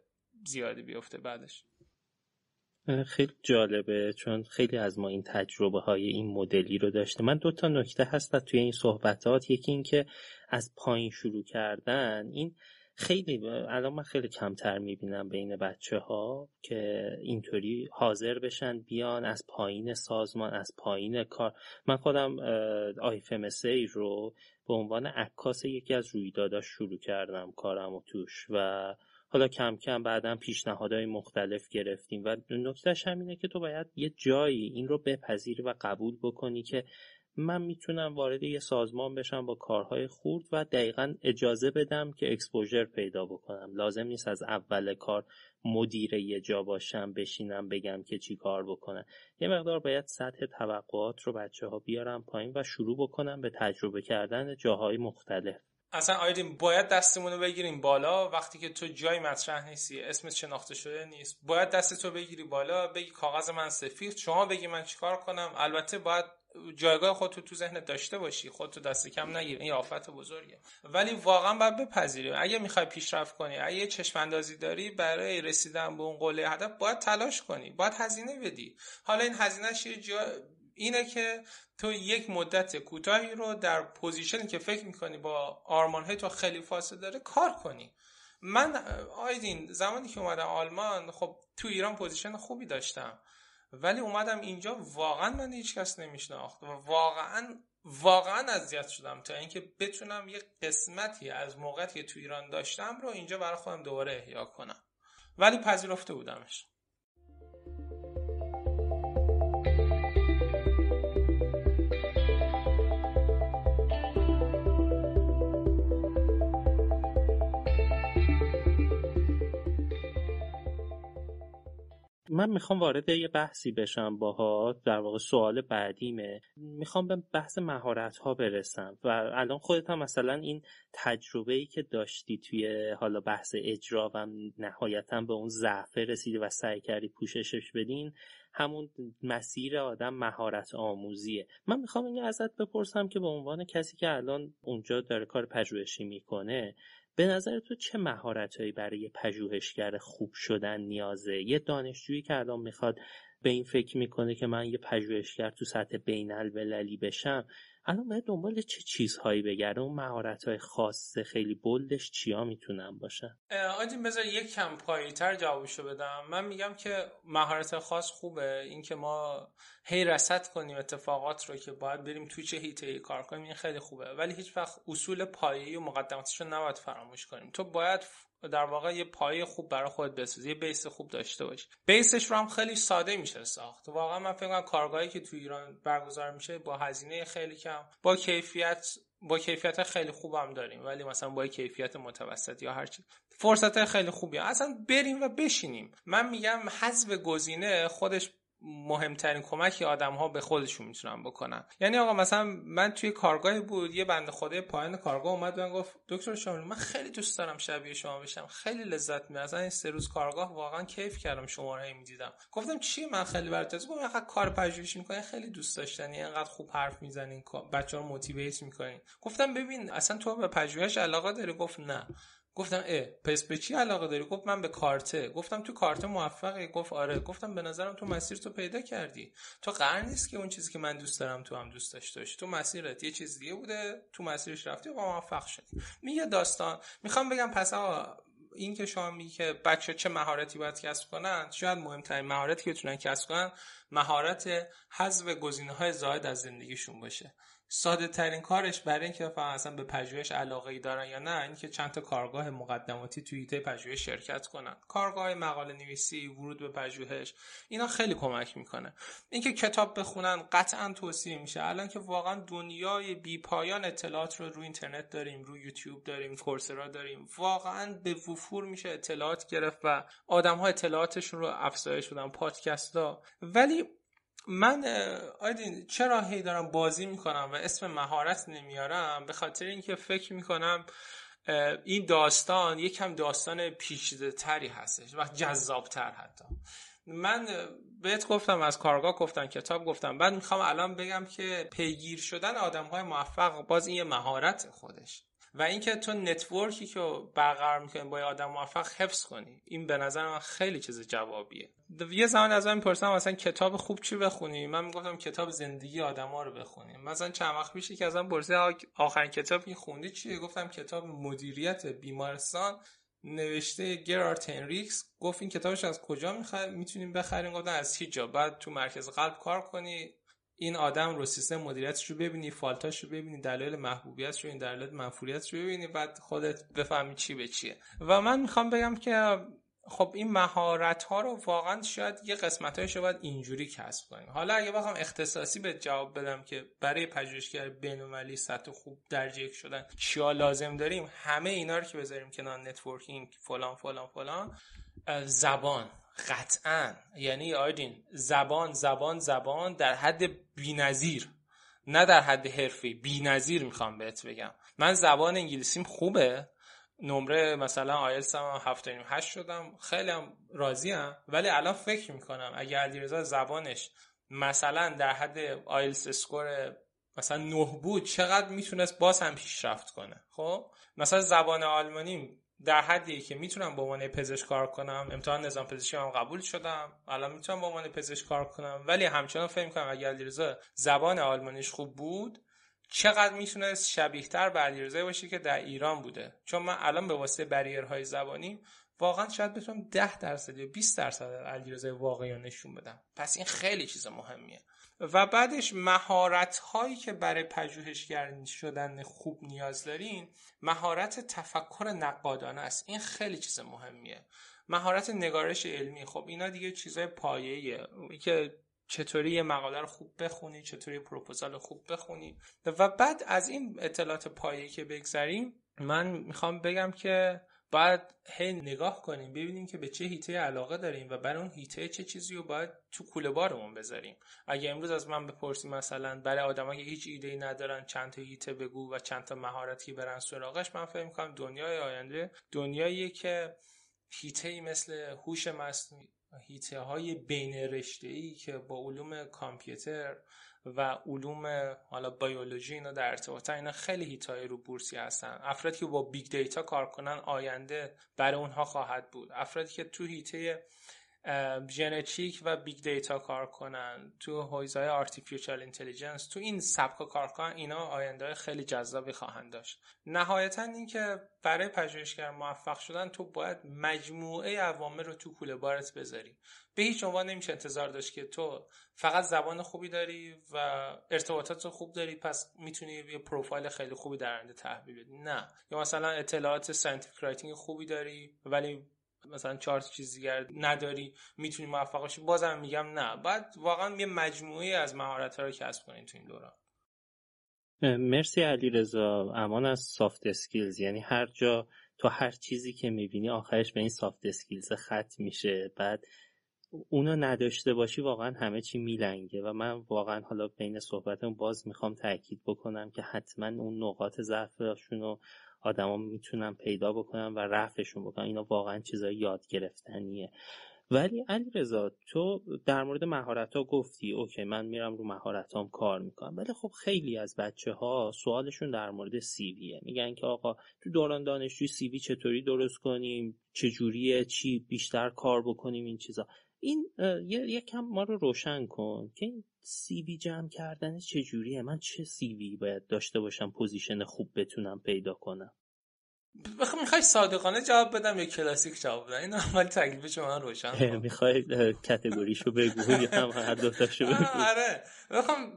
زیادی بیفته بعدش. خیلی جالبه چون خیلی از ما این تجربه های این مدلی رو داشته. من 2 تا نکته هست توی این صحبتات، یکی این که از پایین شروع کردن، این خیلی الان من خیلی کمتر میبینم بین بچه ها که اینطوری حاضر بشن بیان از پایین سازمان، از پایین کار. من خودم IFMSA رو به عنوان عکاس یکی از رویداداش شروع کردم کارم و توش و حالا کم کم بعدم پیشنهادهای مختلف گرفتیم و نکتهش همینه که تو باید یه جایی این رو بپذیری و قبول بکنی که من میتونم وارد یه سازمان بشم با کارهای خرد و دقیقاً اجازه بدم که اکسپوژر پیدا بکنم. لازم نیست از اول کار مدیر یه جا باشم، بشینم بگم که چی کار بکنم. یه مقدار باید سطح توقعات رو بچه‌ها بیارم پایین و شروع بکنم به تجربه کردن جاهای مختلف. اصلا آیدین باید دستمون رو بگیریم بالا. وقتی که تو جای مطرح نیستی، اسمت شناخته شده نیست، باید دستتو بگیری بالا، بگی کاغذ من سفید، شما بگی من چیکار کنم. البته باید جایگاه خودتو تو ذهنت داشته باشی، خودتو دست کم نگیر، این آفت بزرگه. ولی واقعا باید بپذیری اگه میخوای پیشرفت کنی، اگه چشم اندازی داری برای رسیدن به اون قله هدف، باید تلاش کنی، باید هزینه بدی. حالا این هزینه‌اش اینه که تو یک مدت کوتاهی رو در پوزیشنی که فکر میکنی با آرمان‌های تو خیلی فاصله داره کار کنی. من آیدین زمانی که اومدم آلمان، خب تو ایران پوزیشن خوبی داشتم، ولی اومدم اینجا واقعا من هیچ کس نمیشناخت و واقعا اذیت شدم تا اینکه بتونم یک قسمتی از موقعیتی که تو ایران داشتم رو اینجا برای خودم دوباره احیا کنم، ولی پذیرفته بودمش. من میخوام وارد یه بحثی بشم باهات، در واقع سوال بعدیمه. میخوام به بحث مهارت‌ها برسم و الان خودت هم مثلا این تجربه‌ای که داشتی توی حالا بحث اجرا و نهایتاً به اون ضعف رسیدی و سعی کردی پوششش بدین، همون مسیر آدم مهارت آموزیه. من میخوام اینو ازت بپرسم که به عنوان کسی که الان اونجا داره کار پژوهشی میکنه، به نظر تو چه مهارت‌هایی برای پژوهشگر خوب شدن نیازه؟ یه دانشجویی که الان میخواد به این فکر میکنه که من یه پژوهشگر تو سطح بین‌المللی بشم، الان باید دنبال چه چیزهایی بگردم؟ اون مهارت‌های خاص خیلی بولدش چیا میتونن باشن؟ آدم بذار یک کم پایین‌تر جوابشو بدم. من میگم که مهارت خاص خوبه، اینکه ما هی رصد کنیم اتفاقات رو که باید بریم تو چه هیته‌ای کار کنیم، این خیلی خوبه، ولی هیچ وقت اصول پایه‌ای و مقدماتش رو نباید فراموش کنیم. تو باید در واقع یه پایه خوب برای خودت بسازی، یه بیس خوب داشته باشی. بیسش رو هم خیلی ساده میشه ساخت. واقعا من فکر می‌کنم کارگاهی که تو ایران برگزار میشه با هزینه خیلی کم، با کیفیت خیلی خوب هم داریم، ولی مثلا با کیفیت متوسط یا هر چی، فرصت خیلی خوبیه. اصلا بریم و بشینیم. من میگم حذف گزینه خودش مهمترین کمکی آدم‌ها به خودشون میتونن بکنن. یعنی آقا مثلا من توی کارگاهی بود، یه بنده خدای پایان کارگاه اومد و گفت دکتر شاملوئه من خیلی دوست دارم شبیه شما بشم، خیلی لذت می‌برم، مثلا این 3 روز کارگاه واقعا کیف کردم، شما رو می‌دیدم. گفتم چی؟ من خیلی برات، گفتم آقا کار پژوهشی می‌کنین خیلی دوست داشتنی، انقدر خوب حرف می‌زنین، بچه‌ها رو موتیویت می‌کنین. گفتم ببین اصلا تو به پژوهش علاقه داری؟ گفت نه. گفتم پس به چی علاقه داری؟ گفت من به کارته. گفتم تو کارته موفقی؟ گفت آره. گفتم به نظرم تو مسیرتو پیدا کردی، تو قرار نیست که اون چیزی که من دوست دارم تو هم دوست داشته باشی، تو مسیرت یه چیز دیگه بوده، تو مسیرش رفتی و موفق شدی. میگه داستان میخوام بگم پس آقا این که شما میگی که بچه چه مهارتی باید کسب کنن، شاید مهمترین مهارتی که بتونن کسب کنن مهارت حذف گزینه‌های زائد از زندگیشون باشه. ساده ترین کارش برای اینکه فهم اصلا به پژوهش علاقه‌ای دارن یا نه، اینکه چند تا کارگاه مقدماتی توی ایده پژوهش شرکت کنن، کارگاه مقاله نویسی، ورود به پژوهش، اینا خیلی کمک میکنه. اینکه کتاب بخونن قطعا توصیه میشه. الان که واقعا دنیای بی‌پایان اطلاعات رو روی اینترنت داریم، روی یوتیوب داریم، کورسرا داریم، واقعا به وفور میشه اطلاعات گرفت و آدم‌ها اطلاعاتشون رو افزایش بدن، پادکست‌ها. ولی من آیدین چرا هی دارم بازی میکنم و اسم مهارت نمیارم؟ به خاطر اینکه فکر میکنم این داستان یکم داستان پیچیده تری هستش و جذاب تر. حتی من بهت گفتم از کارگاه گفتم، کتاب گفتم، بعد میخوام الان بگم که پیگیر شدن آدمهای موفق باز این یه مهارت خودش و اینکه تو نتورکی که برقرار می‌کنی با آدم موفق حفظ کنی، این به نظر من خیلی چیز جوابیه. یه زمان از من می‌پرسن مثلا کتاب خوب چی بخونی، من میگفتم کتاب زندگی آدم‌ها رو بخونی. مثلا چند وقت پیش که ازم پرسید آخرین کتاب که خوندی چیه، گفتم کتاب مدیریت بیمارستان نوشته گرهارت هیندریکس. گفت این کتابش از کجا میتونیم بخریم؟ گفتم از هیچ جا. بعد تو مرکز قلب کار کنی، این آدم رو، سیستم مدیریتش رو ببینی، فالتاش رو ببینی، دلایل محبوبیتش رو، این دلایل منفوریتش رو ببینی، بعد خودت بفهمی چی به چیه. و من میخوام بگم که خب این مهارت ها رو واقعا شاید یه قسمتایش رو باید اینجوری کسب کنیم. حالا اگه بخوام اختصاصی به جواب بدم که برای پژوهشگر بین‌المللی سطح خوب درجه یک شدن چیا لازم داریم، همه اینا رو که بذاریم کنار، نتورکینگ، فلان فلان فلان، زبان قطعاً. یعنی آیدین زبان در حد بی‌نظیر. نه در حد حرفی، بی‌نظیر میخوام بهت بگم. من زبان انگلیسیم خوبه، نمره مثلا آیلتس هم 7.8 شدم، خیلی هم راضیم، ولی الان فکر میکنم اگه علیرضا زبانش مثلا در حد آیلتس اسکور مثلا 9 بود چقدر میتونست باز هم پیشرفت کنه. خب مثلا زبان آلمانیم در حدیه که میتونم به عنوان پزشک کار کنم، امتحان نظام پزشکی هم قبول شدم، الان میتونم به عنوان پزشک کار کنم، ولی همچنان فکر میکنم اگه علیرضا زبان آلمانیش خوب بود چقدر میتونه شبیه‌تر به علیرضا باشه که در ایران بوده. چون من الان به واسطه بریرهای زبانی واقعا شاید بتونم 10% یا 20% علیرضا واقعی نشون بدم. پس این خیلی چیز مهمیه. و بعدش مهارت‌هایی که برای پژوهشگر شدن خوب نیاز دارین، مهارت تفکر نقادانه است. این خیلی چیز مهمیه. مهارت نگارش علمی، خب اینا دیگه چیزای پایه‌ایه که چطوری یه مقاله رو خوب بخونی، چطوری پروپوزال رو خوب بخونی. و بعد از این اطلاعات پایه‌ای که بگذریم، من میخوام بگم که باید هی نگاه کنیم ببینیم که به چه هیته علاقه داریم و برای اون هیته چه چیزی رو باید تو کوله بارمون بذاریم. اگه امروز از من بپرسی مثلا برای آدمایی که هیچ ایده‌ای ندارن چند تا هیته بگو و چند تا مهارتی برن سراغش، من فکر می‌کنم دنیای آینده دنیاییه که هیته‌ای مثل هوش مصنوعی، هیته‌های بین رشته‌ای که با علوم کامپیوتر و علوم حالا بیولوژی اینا در ارتباطن، اینا خیلی هیت‌های رو بورسی هستن. افرادی که با بیگ دیتا کار کنن آینده برای اونها خواهد بود. افرادی که تو هیته ژنتیک و بیگ دیتا کار کنن، تو حوزه‌های آرتیفیشال اینتلیجنس، تو این سبکا کار کنن، اینا آینده‌های خیلی جذابی خواهند داشت. نهایتاً اینکه برای پژوهشگر موفق شدن تو باید مجموعه عوامل رو تو کوله بارت بذاری. به هیچ عنوان نمیشه انتظار داشت که تو فقط زبان خوبی داری و ارتباطات خوب داری پس میتونی یه پروفایل خیلی خوبی در آینده تحویل بدی. نه، یا مثلا اطلاعات ساینتیفیک رایتینگ خوبی داری ولی مثلا 4 چیز دیگر نداری میتونی موفق شی، بازم میگم نه. بعد واقعا یه مجموعه از مهارت‌ها رو کسب کنین تو این دوران. مرسی علیرضا. امان از سافت اسکیلز، یعنی هر جا تو هر چیزی که میبینی آخرش به این سافت اسکیلز ختم میشه. بعد اونو نداشته باشی واقعا همه چی میلنگه. و من واقعا حالا بین صحبتمون باز میخوام تاکید بکنم که حتما اون نقاط ضعفشون رو آدما میتونن پیدا بکنن و رفعشون بکنن. اینا واقعا چیزای یاد گرفتنیه. ولی علیرضا تو در مورد مهارت‌ها گفتی، اوکی من میرم رو مهارتام کار میکنم، ولی خب خیلی از بچه‌ها سوالشون در مورد سی ویه. میگن که آقا تو دوران دانشجویی سی وی چطوری درست کنیم، چجوریه، چی بیشتر کار بکنیم، این چیزا. این یکم ما رو روشن کن که این سی وی جمع کردن چجوریه، من چه سی وی باید داشته باشم پوزیشن خوب بتونم پیدا کنم. میخوای صادقانه جواب بدم یا کلاسیک جواب بدم؟ این اول تکلیف شما روشن کنم. میخوای کاتگوریشو بگو یا هم هر دو تاشو بگو؟ آره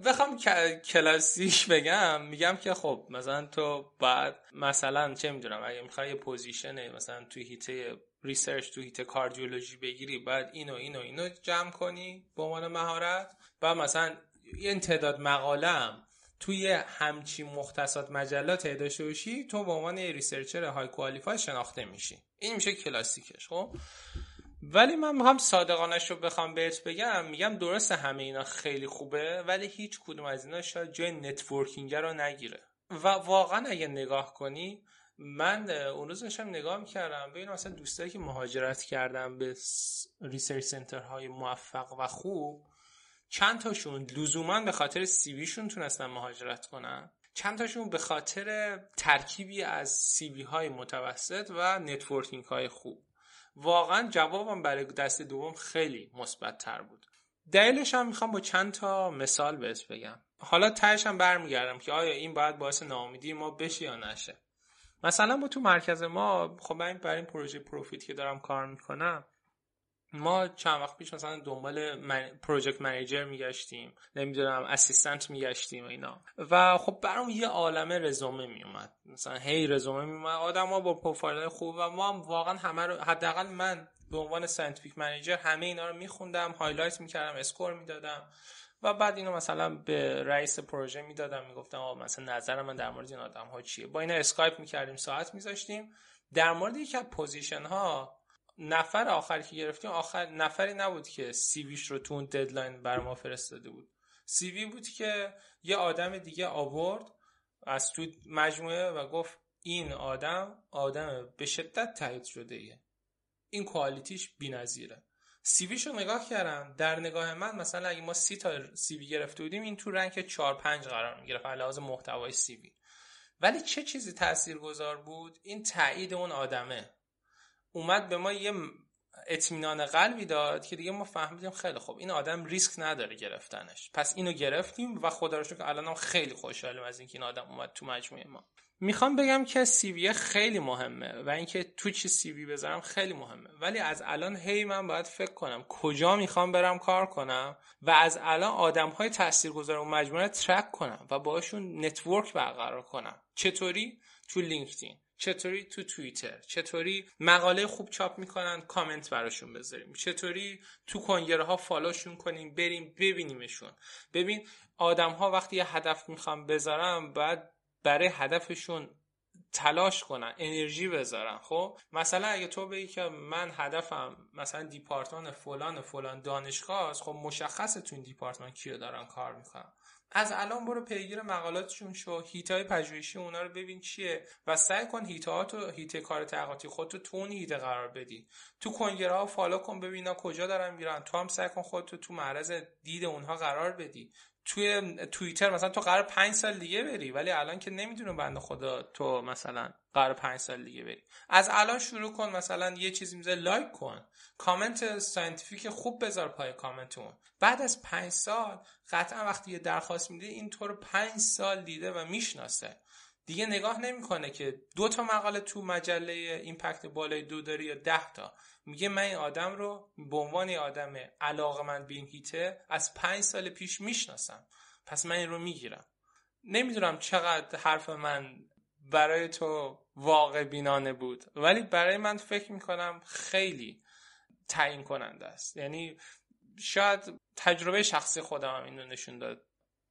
بخوام کلاسیک بگم، میگم که خب مثلا تو بعد مثلا چه میدونم اگه میخوای پوزیشن مثلا توی هیته ریسرچ، تو هیته کاردیولوژی بگیری، بعد اینو جمع کنی به عنوان مهارت. بعد مثلا این تعداد مقاله‌ام توی همچین مختصات مجلات تعداد شوشی، تو به عنوان ریسرچر های کوالیفای شناخته میشی. این میشه کلاسیکش. خب ولی من هم صادقانش رو بخوام بهت بگم، میگم درست همه اینا خیلی خوبه ولی هیچ کدوم از اینا شاید جای نتورکینگ رو نگیره. و واقعا اگه نگاه کنی، من اون روز داشتم نگاه می‌کردم ببینم مثلا دوستایی که مهاجرت کردن به ریسرچ سنترهای موفق و خوب، چند تاشون لزوما به خاطر سی ویشون تونستن مهاجرت کنن، چند تاشون به خاطر ترکیبی از سی وی های متوسط و نتورکینگ های خوب. واقعا جوابم برای دست دوم خیلی مثبت تر بود. دلیلش هم میخوام با چند تا مثال بهت بگم. حالا تهش هم برمیگردم که آیا این باید باعث ناامیدی ما بشه یا نشه. مثلا با تو مرکز ما، خب من برای این پروژه پروفیت که دارم کار میکنم، ما چند وقت پیش مثلا دنبال پروژکت منیجر میگشتیم، نمیدونم اسیستنت میگشتیم و اینا، و خب برام یه عالمه رزومه میومد، مثلا هی رزومه میومد، آدما با پروفایل خوب، و ما هم واقعا همه رو، حداقل من به عنوان ساینتیفیک منیجر همه اینا رو میخوندم، هایلایت میکردم، اسکور میدادم و بعد اینو مثلا به رئیس پروژه میدادم، میگفتم آقا مثلا نظر من در مورد این آدم‌ها چیه. با اینا اسکایپ میکردیم، ساعت میذاشتیم در مورد یک پوزیشن‌ها. نفر آخر که گرفتیم، آخر نفری نبود که سی ویش رو تو اون ددلاین برام فرستاده بود. سی وی بود که یه آدم دیگه آورد از تو مجموعه و گفت این آدم به شدت تایید شده ایه. این کوالیتیش بی‌نظیره. سی ویشو نگاه کردم، در نگاه من مثلا اگه ما 30 تا سی وی گرفته بودیم این تو رنک 4 5 قرار می‌گرفت از لحاظ محتوای سی وی. ولی چه چیزی تاثیرگذار بود؟ این تایید اون آدمه. اومد به ما یه اطمینان قلبی داد که دیگه ما فهمیدیم خیلی خوب این آدم ریسک نداره گرفتنش. پس اینو گرفتیم و خدا رو شکر که الانم خیلی خوشحالم از اینکه این آدم اومد تو مجموعه ما. میخوام بگم که سی وی خیلی مهمه و اینکه تو چی سی وی بذارم خیلی مهمه، ولی از الان هی من باید فکر کنم کجا میخوام برم کار کنم و از الان آدم‌های تاثیرگذار اون مجموعه ترک کنم و باهاشون نتورک برقرار کنم. چطوری؟ تو لینکدین، چطوری تو توییتر، چطوری مقاله خوب چاپ میکنن کامنت براشون بذاریم، چطوری تو کنگره ها فالوشون کنیم، بریم ببینیمشون. ببین آدم‌ها وقتی یه هدف میخوام بذارم بعد برای هدفشون تلاش کنن، انرژی بذارن. خب مثلا اگه تو بگی که من هدفم مثلا دیپارتمان فلان فلان دانشگاه است، خب مشخصه تو این دیپارتمان کیو دارن کار میکنن. از الان برو پیگیر مقالاتشون شو، هیتای پژوهشی اونا رو ببین چیه و سعی کن هیت کار تحقیقاتی خودت رو تو اون هیته قرار بدی. تو کنگره ها فالو کن ببینا کجا دارن میرن، تو هم سعی کن خودت رو تو معرض دید اونها قرار بدی. توی توییتر مثلا تو قرار 5 سال دیگه بری، ولی الان که نمیدونم بنده خدا تو مثلا قرار 5 سال دیگه بری. از الان شروع کن، مثلا یه چیزی میذاری لایک کن، کامنت ساینتیفیک خوب بذار پای کامنتون. بعد از 5 سال قطعا وقتی یه درخواست میده این تو رو 5 سال دیده و میشناسه، دیگه نگاه نمیکنه که 2 تا مقاله تو مجله ایمپکت بالای 2 داری یا 10 تا. میگه من این آدم رو به عنوان آدم علاقه‌مند به این هیته از 5 سال پیش میشناسم، پس من این رو میگیرم. نمیدونم چقدر حرف من برای تو واقع بینانه بود، ولی برای من فکر میکنم خیلی تعیین کننده است. یعنی شاید تجربه شخصی خودم هم این رو نشون داد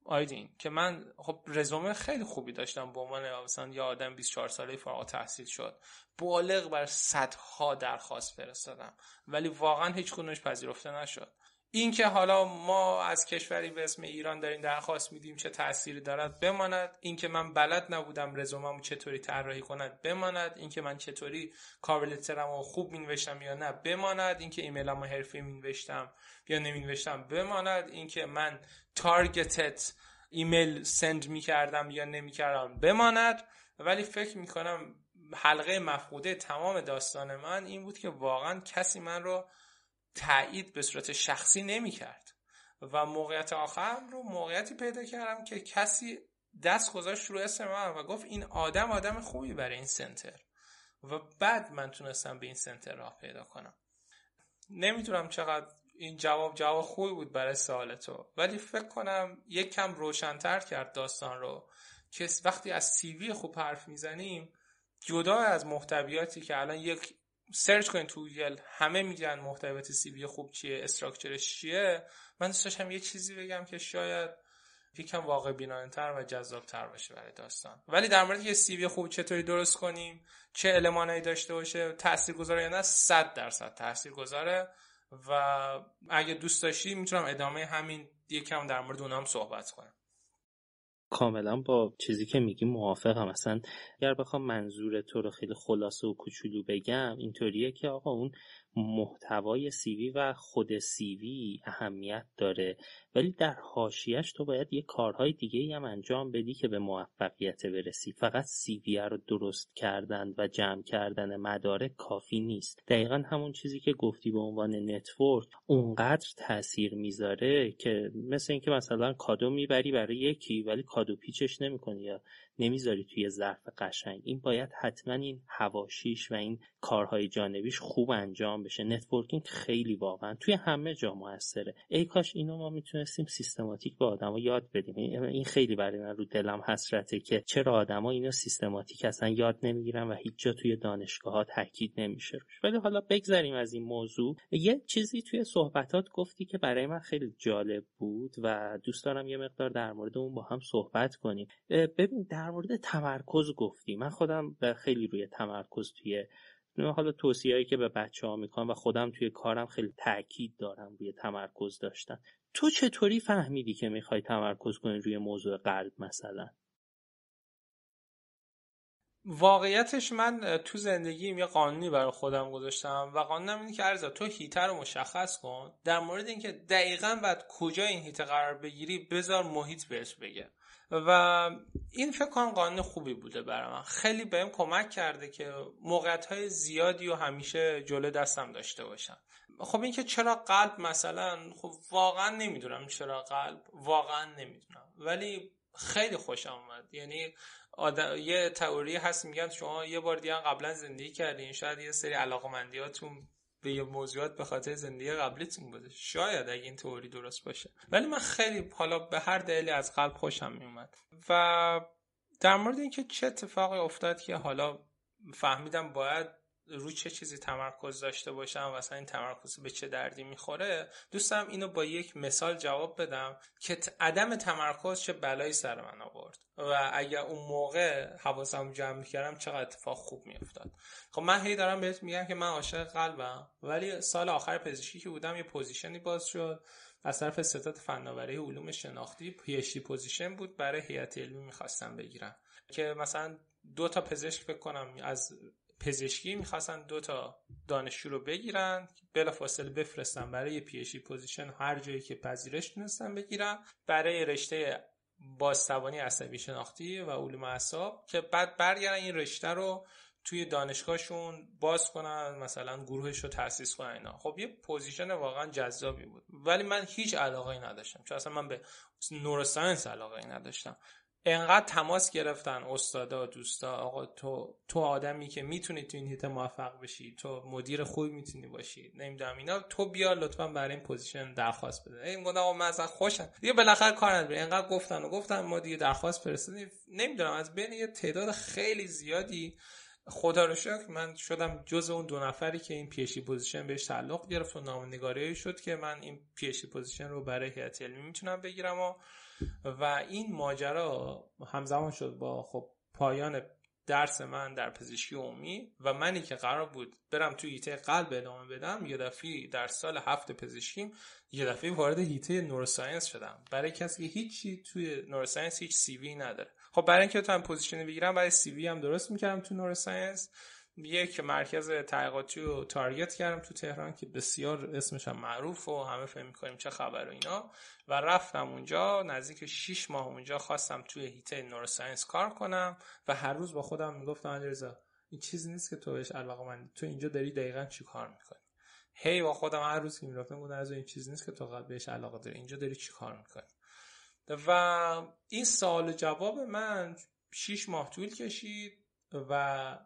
آیدین که من خب رزومه خیلی خوبی داشتم به عنوان مثلا یه آدم 24 ساله فارغ التحصیل شد، بالغ بر صدها درخواست فرستادم ولی واقعا هیچکدومش پذیرفته نشد. این که حالا ما از کشوری به اسم ایران داریم درخواست میدیم چه تأثیری دارد بماند، این که من بلد نبودم رزوممو چطوری طراحی کند بماند، این که من چطوری کاور لترمو خوب مینوشتم یا نه بماند، این که ایمیلمو حرفی مینوشتم یا نمینوشتم بماند، این که من تارگتت ایمیل سند میکردم یا نمیکردم بماند. ولی فکر میکنم حلقه مفقوده تمام داستان من این بود که واقعا کسی من رو تایید به صورت شخصی نمی کرد و موقعیت آخر رو موقعیتی پیدا کردم که کسی دست گذاشت رو اسم من و گفت این آدم خوبی برای این سنتر و بعد من تونستم به این سنتر راه پیدا کنم. نمیدونم چقدر این جواب خوبی بود برای سوال تو، ولی فکر کنم یک کم روشن‌تر کرد داستان رو که وقتی از سیوی خوب حرف میزنیم جدا از محتویاتی که الان یک سرچ کنید تو گوگل همه میگن محتویات سی وی خوب چیه، استراکچرش چیه، من دوست داشتم یه چیزی بگم که شاید یکم واقع بینانه‌تر و جذاب‌تر باشه برای داستان. ولی در مورد یه سی وی خوب چطوری درست کنیم، چه المانایی داشته باشه، تاثیرگذاره یا نه، 100% تاثیرگذاره و اگه دوست داشتی میتونم ادامه همین یکم در مورد اونام صحبت کنم. کاملا با چیزی که میگی موافقم. اصلا اگر بخوام منظور تو رو خیلی خلاصه و کوچولو بگم اینطوریه که آقا اون محتوای سی وی و خود سی وی اهمیت داره، ولی در حاشیه‌اش تو باید یه کارهای دیگه‌ای هم انجام بدی که به موفقیت برسی. فقط سی وی رو درست کردن و جمع کردن مدارک کافی نیست. دقیقاً همون چیزی که گفتی به عنوان نتورک اونقدر تاثیر میذاره که مثل اینکه مثلا کادو میبری برای یکی ولی کادو پیچش نمی‌کنی یا نمیذاری توی ظرف قشنگ. این باید حتما این حواشیش و این کارهای جانبیش خوب انجام بشه. نتورکینگ خیلی واقعا توی همه جا موثره. ای کاش اینو ما میتونستیم سیستماتیک به آدما یاد بدیم. این خیلی برای من رو دلم حسرته که چرا آدما اینو سیستماتیک اصلا یاد نمیگیرن و هیچ جا توی دانشگاه‌ها تاکید نمیشه روش. ولی حالا بگذریم از این موضوع. یه چیزی توی صحبتات گفتی که برای من خیلی جالب بود و دوست دارم یه مقدار در مورد اون با هم صحبت کنیم. ببین در مورد تمرکز گفتی. من خودم خیلی روی تمرکز توی حالا توصیه‌ای که به بچه‌ها میکنم و خودم توی کارم خیلی تاکید دارم روی تمرکز داشتن. تو چطوری فهمیدی که میخوای تمرکز کنی روی موضوع قلب مثلا؟ واقعیتش من تو زندگیم یه قانونی برای خودم گذاشتم و قانونم اینه که عرضا تو هیته رو مشخص کن، در مورد اینکه دقیقاً بعد کجا این هیته قرار بگیری بذار محیط بهش بگه و این فکر کنم قانون خوبی بوده برای من، خیلی بهم کمک کرده که موقعیت‌های زیادی و همیشه جلوی دستم داشته باشم. خب این که چرا قلب مثلا، خب واقعاً نمیدونم چرا قلب، واقعاً نمیدونم، ولی خیلی خوشم اومد. یعنی یه تئوری هست میگن شما یه بار دیگه قبلا زندگی کردین، شاید یه سری علاقه‌مندیاتون به یه موضوعات به خاطر زندگی قبلیتون بوده، شاید اگه این تئوری درست باشه، ولی من خیلی حالا به هر دلیلی از قلب خوشم میومد. و در مورد اینکه چه اتفاقی افتاد که حالا فهمیدم باید رو چه چیزی تمرکز داشته باشم و اصلا این تمرکز به چه دردی میخوره، دوستم اینو با یک مثال جواب بدم که عدم تمرکز چه بلایی سر من آورد و اگر اون موقع حواسم جمع میکردم چقدر اتفاق خوب میافتاد. خب من هی دارم بهت میگم که من عاشق قلبم، ولی سال آخر پزشکی که بودم یه پوزیشنی باز شد از طرف ستاد فناوری علوم شناختی، پی‌اچ‌دی پوزیشن بود برای هیئت علمی میخواستم بگیرم که مثلا 2 تا پزشک بکنم از پزشکی میخواستن 2 تا دانشجو رو بگیرن بلافاصله بفرستن برای پی‌اچ‌دی پوزیشن هر جایی که پذیرش تونستن بگیرن برای رشته بازتوانی عصبی شناختی و علوم اعصاب که بعد برگردن این رشته رو توی دانشگاهشون باز کنن، مثلا گروهش رو تأسیس کنن اینا. خب یه پوزیشن واقعا جذابی بود، ولی من هیچ علاقه‌ای نداشتم، چون اصلا من به نوروساینس علاقه‌ای نداشتم. انقدر تماس گرفتن استادا، دوستا، آقا تو آدمی که میتونی تو این حیطه موفق بشی، تو مدیر خوبی میتونی باشی، نمیدونم اینا، تو بیا لطفا برای این پوزیشن درخواست بده. این گفتم آقا من اصلا خوشم دیگه، بالاخره کار نداره، انقدر گفتن ما دیگه درخواست فرستادیم. نمیدونم از بین یه تعداد خیلی زیادی خدا رو شکر من شدم جز اون 2 نفری که این پی‌اچ‌دی پوزیشن بهش تعلق گرفت و نامنگاری شد که من این پی‌اچ‌دی پوزیشن رو برای هیئت علمی میتونم بگیرم و این ماجرا همزمان شد با خب پایان درس من در پزشکی عمومی و منی که قرار بود برم توی هیته قلب ادامه بدم، یه دفعه در سال 7 پزشکیم یه دفعه وارد هیته نوروساینس شدم، برای کسی که هیچی توی نوروساینس هیچ سی وی نداره. خب برای اینکه بتونم پوزیشن بگیرم برای سی وی هم درست میکردم تو نوروساینس، یک مرکز تحقیقاتی رو تارگت کردم تو تهران که بسیار اسمش هم معروف و همه فهم می‌کنیم چه خبر و اینا، و رفتم اونجا نزدیک 6 ماه اونجا خواستم توی هیته نوروساینس کار کنم و هر روز با خودم میگفتم علیرضا این چیزی نیست که تو بهش علاقه‌مندی، تو اینجا داری دقیقاً چی کار می‌کنی؟ هی با خودم هر روز که می‌رفتم گفتم علیرضا این چیزی نیست که تو بهش علاقه داری، اینجا داری چی کار می‌کنی؟ و این سوال جواب من 6 ماه طول کشید و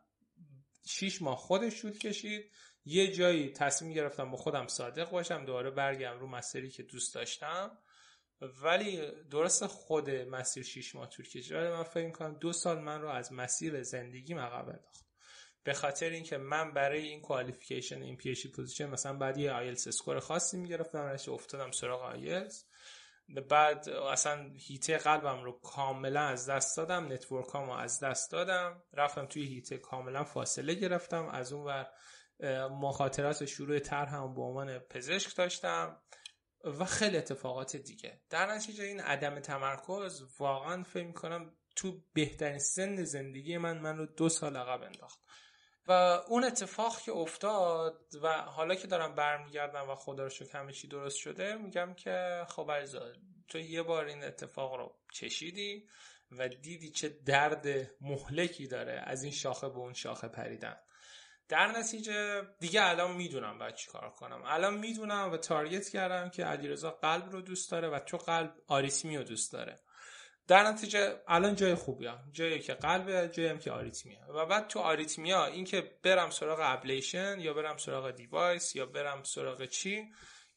6 ماه خودش طول کشید. یه جایی تصمیم گرفتم با خودم صادق باشم، دوباره برگردم رو مسیری که دوست داشتم، ولی درست خود مسیر 6 ماه طول کشید، ولی من فکر می‌کنم 2 سال من رو از مسیر زندگیم عقب انداخت، به خاطر اینکه من برای این کوالیفیکیشن این پی‌اچ‌دی پوزیشن مثلا بعد یه آیلتس اسکور خاصی می‌گرفتم، راش افتادم سراغ آیلتس، بعد اصلا هیته قلبم رو کاملا از دست دادم، نتورکامو از دست دادم، رفتم توی هیته کاملا فاصله گرفتم از اون ور، مخاطرات شروع طرح هم به عنوان پزشک داشتم و خیلی اتفاقات دیگه. در نتیجه این عدم تمرکز واقعا فکر می‌کنم تو بهترین سن زندگی من رو 2 سال عقب انداخت و اون اتفاق که افتاد و حالا که دارم برمیگردم و خدا رو شکر همه چی درست شده، میگم که خب علیرضا تو یه بار این اتفاق رو چشیدی و دیدی چه درد مهلکی داره از این شاخه به اون شاخه پریدن. در نتیجه دیگه الان میدونم باید چی کار کنم، الان میدونم و تارگت کردم که علیرضا قلب رو دوست داره و تو قلب آریتمی رو دوست داره، در نتیجه الان جای خوبیه، جایی که قلبه، جایی هم که آریتمیه. و بعد تو آریتمیا این که برم سراغ ابلیشن یا برم سراغ دیوایس یا برم سراغ چی،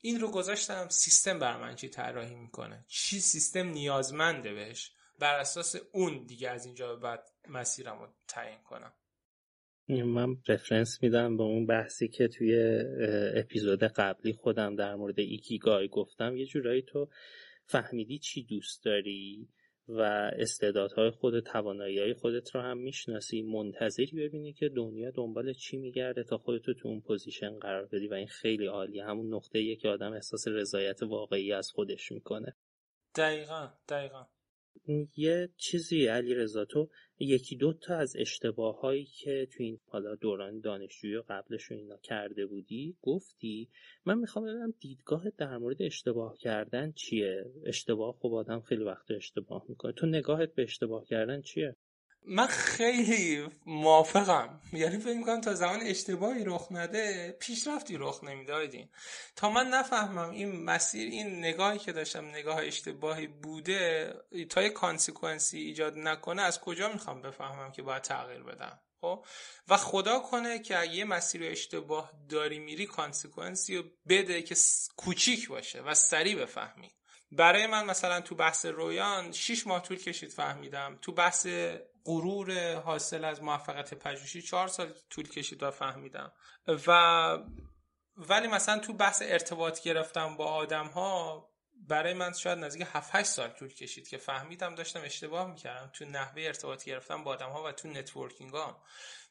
این رو گذاشتم سیستم بر من چی طراحی میکنه، چی سیستم نیازمنده بهش، بر اساس اون دیگه از اینجا به بعد مسیرم رو تعیین کنم. من رفرنس میدم به اون بحثی که توی اپیزود قبلی خودم در مورد ایکیگای گفتم، یه جورایی تو فهمیدی چی دوست داری و استعدادهای خودت، توانایی‌های خودت رو هم میشناسی، منتظری ببینی که دنیا دنبال چی میگرده تا خودتو تو اون پوزیشن قرار بدی و این خیلی عالیه. همون نقطه‌ایه که آدم احساس رضایت واقعی از خودش میکنه. دقیقاً یه چیزی علیرضا، تو یکی دو تا از اشتباهایی که تو این حالا دوران دانشجویی قبلش و اینا کرده بودی گفتی، من میخوام ببینم دیدگاه در مورد اشتباه کردن چیه. اشتباه خب آدم خیلی وقت اشتباه میکنه، تو نگاهت به اشتباه کردن چیه؟ من خیلی موافقم، یعنی فکر میکنم تا زمان اشتباهی رخ نده پیشرفتی رخ نمیدادین. تا من نفهمم این مسیر، این نگاهی که داشتم نگاه اشتباهی بوده، تا یه کانسیکوئنسی ایجاد نکنه از کجا میخوام بفهمم که باید تغییر بدم؟ خب و خدا کنه که یه مسیر اشتباه داری میری کانسیکوئنسی رو بده که کوچیک باشه و سریع بفهمی. برای من مثلا تو بحث رویان 6 ماه طول کشید فهمیدم، تو بحث غرور حاصل از موفقیت پژوهشی 4 سال طول کشید و فهمیدم، ولی مثلا تو بحث ارتباط گرفتم با آدم ها برای من شاید نزدیک 7-8 سال طول کشید که فهمیدم داشتم اشتباه میکردم تو نحوه ارتباط گرفتم با آدم ها و تو نتورکینگ ها.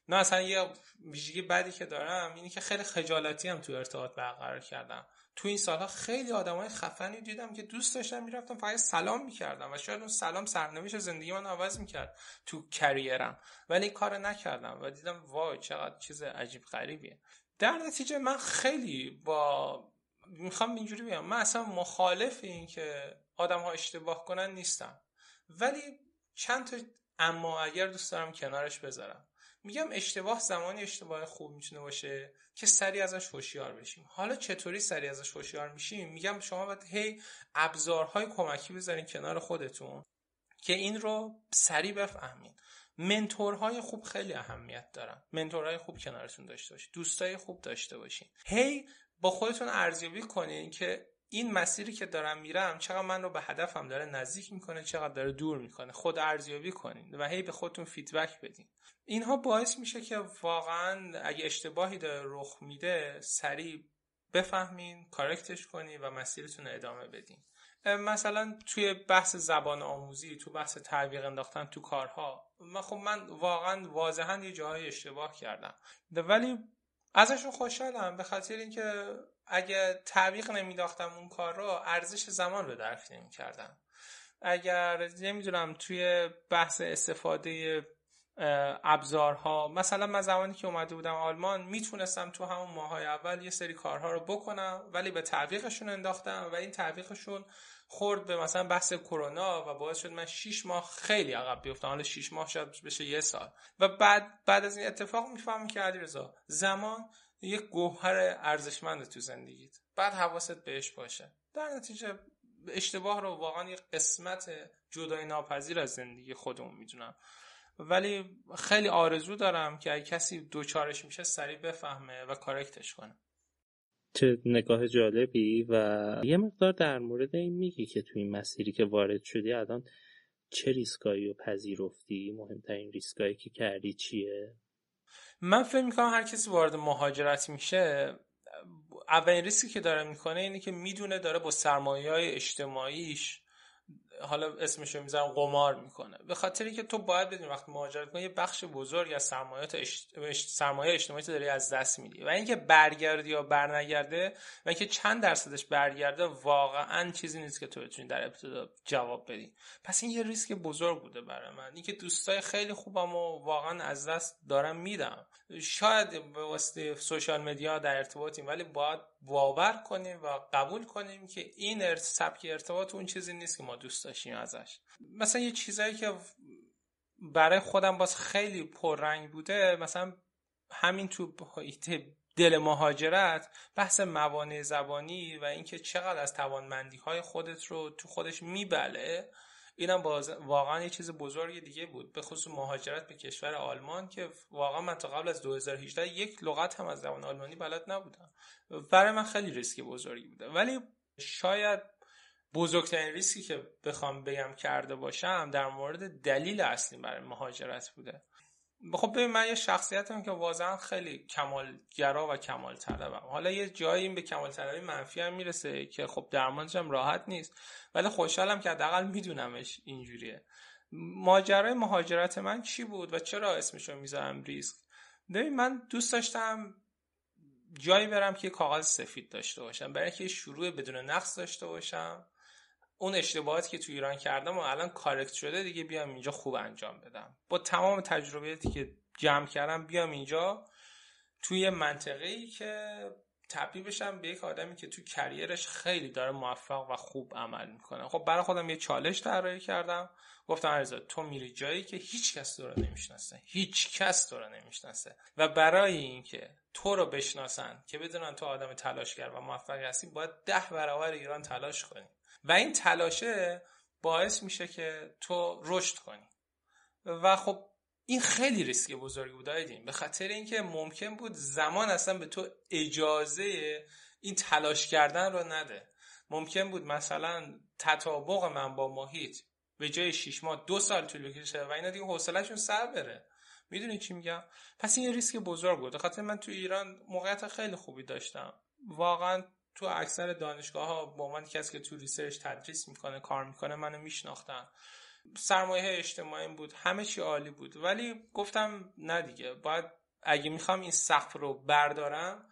نه اصلا یه ویژگی بدی که دارم اینی که خیلی خجالتی هم تو ارتباط برقرار کردم. تو این سالها خیلی آدمای خفنی دیدم که دوست داشتم میرفتم فقط سلام میکردم و شاید اون سلام سرنوشت زندگی من عوض میکرد تو کریرم، ولی این کارو نکردم و دیدم وای چقدر چیز عجیب غریبیه. در نتیجه من خیلی میخوام اینجوری بگم، من اصلا مخالف این که آدم‌ها اشتباه کنن نیستم، ولی چند تا اما اگر دوست دارم کنارش بذارم. میگم اشتباه زمانی اشتباه خوب میتونه باشه که سریع ازش هوشیار بشیم. حالا چطوری سریع ازش هوشیار میشیم؟ میگم شما باید هی ابزارهای کمکی بذارین کنار خودتون که این رو سریع بفهمین. منتورهای خوب خیلی اهمیت دارن. منتورهای خوب کنارتون داشته باشین، دوستای خوب داشته باشین. هی با خودتون ارزیابی کنین که این مسیری که دارم میرم چقدر من رو به هدفم داره نزدیک میکنه، چقدر داره دور میکنه. خود ارزیابی کنین و هی به خودتون فیدبک بدین. اینها باعث میشه که واقعا اگه اشتباهی داره رخ میده سریع بفهمین، کارکتش کنین و مسیرتون رو ادامه بدین. مثلا توی بحث زبان آموزی، تو بحث تعویق انداختن تو کارها، من واقعا واضحا یه جاهای اشتباه کردم، ولی ازشون خوشحالم به خاطر اینکه اگه تعویق نمیداختم اون کار رو ارزش زمان رو درک نمی‌کردم. اگر نمیدونم توی بحث استفاده ابزارها، مثلا من زمانی که اومده بودم آلمان میتونستم تو همون ماهای اول یه سری کارها رو بکنم، ولی به تعویقشون انداختم و این تعویقشون خورد به مثلا بحث کرونا و باعث شد من 6 ماه خیلی عقب بیفتم. حالا 6 ماه شاید بشه یه سال. و بعد از این اتفاق میفهمم که علیرضا زمان یک گوهر ارزشمند تو زندگیت، بعد حواست بهش باشه. در نتیجه اشتباه رو واقعا یک قسمت جدای ناپذیر از زندگی خودمون میدونم، ولی خیلی آرزو دارم که اگه کسی دوچارش میشه سریع بفهمه و کارکتش کنه. چه نگاه جالبی. و یه مقدار در مورد این میگی که تو این مسیری که وارد شدی الان چه ریسکایی رو پذیرفتی؟ مهمترین ریسکایی که کردی چیه؟ من فکر میکنم هر کسی وارد مهاجرت میشه اولین ریسکی که داره میکنه اینه که میدونه داره با سرمایه‌های اجتماعیش، حالا اسمشو میذارم، قمار میکنه. به خاطر اینکه تو باید بدونی وقتی مهاجرت کنی یه بخش بزرگ از سرمایه اجتماعی تو داری از دست میدی و اینکه برگردی یا برنگرده و اینکه چند درصدش برگرده واقعا چیزی نیست که تو بتونی در ابتدا جواب بدی. پس این یه ریسک بزرگ بوده برای من، اینکه دوستای خیلی خوبمو واقعا از دست دارم میدم. شاید به واسطه سوشال مدیا در ارتباطیم، ولی باید باور کنیم و قبول کنیم که این سبک ارتباط اون چیزی نیست که ما دوست داشتیم ازش. مثلا یه چیزایی که برای خودم باز خیلی پررنگ بوده، مثلا همین تو دل مهاجرت بحث موانع زبانی و اینکه چقدر از توانمندی‌های خودت رو تو خودش میبله، اینم واقعا یه چیز بزرگ دیگه بود. به خصوص مهاجرت به کشور آلمان که واقعا من تا قبل از 2018 یک لغت هم از زبان آلمانی بلد نبودم. برای من خیلی ریسک بزرگی بوده، ولی شاید بزرگترین ریسکی که بخوام بگم کرده باشم در مورد دلیل اصلی برای مهاجرت بوده. خب ببین، من یه شخصیتم که واقعا خیلی کمالگرا و کمال طلبم. حالا یه جایی این به کمال طلبی منفی هم میرسه که خب درمانش هم راحت نیست، ولی خوشحالم که حداقل میدونمش اینجوریه. ماجرای مهاجرت من چی بود و چرا اسمشو میذارم ریسک؟ ببین، من دوست داشتم جایی برم که کاغذ سفید داشته باشم، برای اینکه شروع بدون نقص داشته باشم. اون اشتباهاتی که تو ایران کردم و الان کارکت شده دیگه، بیام اینجا خوب انجام بدم. با تمام تجربیاتی که جمع کردم بیام اینجا توی منطقه‌ای که تبدیل بشم به یک آدمی که تو کریرش خیلی داره موفق و خوب عمل میکنه. خب برای خودم یه چالش طراحی کردم، گفتم علیرضا تو میری جایی که هیچ کس تو رو نمیشناسه و برای اینکه تو رو بشناسن که بدونن تو آدم تلاشگر و موفق هستی باید 10 برابر ایران تلاش کنی و این تلاشه باعث میشه که تو رشد کنی. و خب این خیلی ریسک بزرگی بود آیدین، به خاطر اینکه ممکن بود زمان اصلا به تو اجازه این تلاش کردن رو نده. ممکن بود مثلا تطابق من با محیط به جای 6 ماه 2 سال طول بکشه و اینا دیگه حوصله‌شون سر بره. میدونی چی میگم؟ پس این ریسک بزرگ بود. به خاطر من تو ایران موقعیت خیلی خوبی داشتم. واقعا تو اکثر دانشگاه‌ها به عنوان کسی که تو ریسرچ تدریس میکنه کار میکنه منو میشناختن. سرمایه اجتماعی بود، همه چی عالی بود، ولی گفتم نه دیگه، باید اگه میخوام این سقف رو بردارم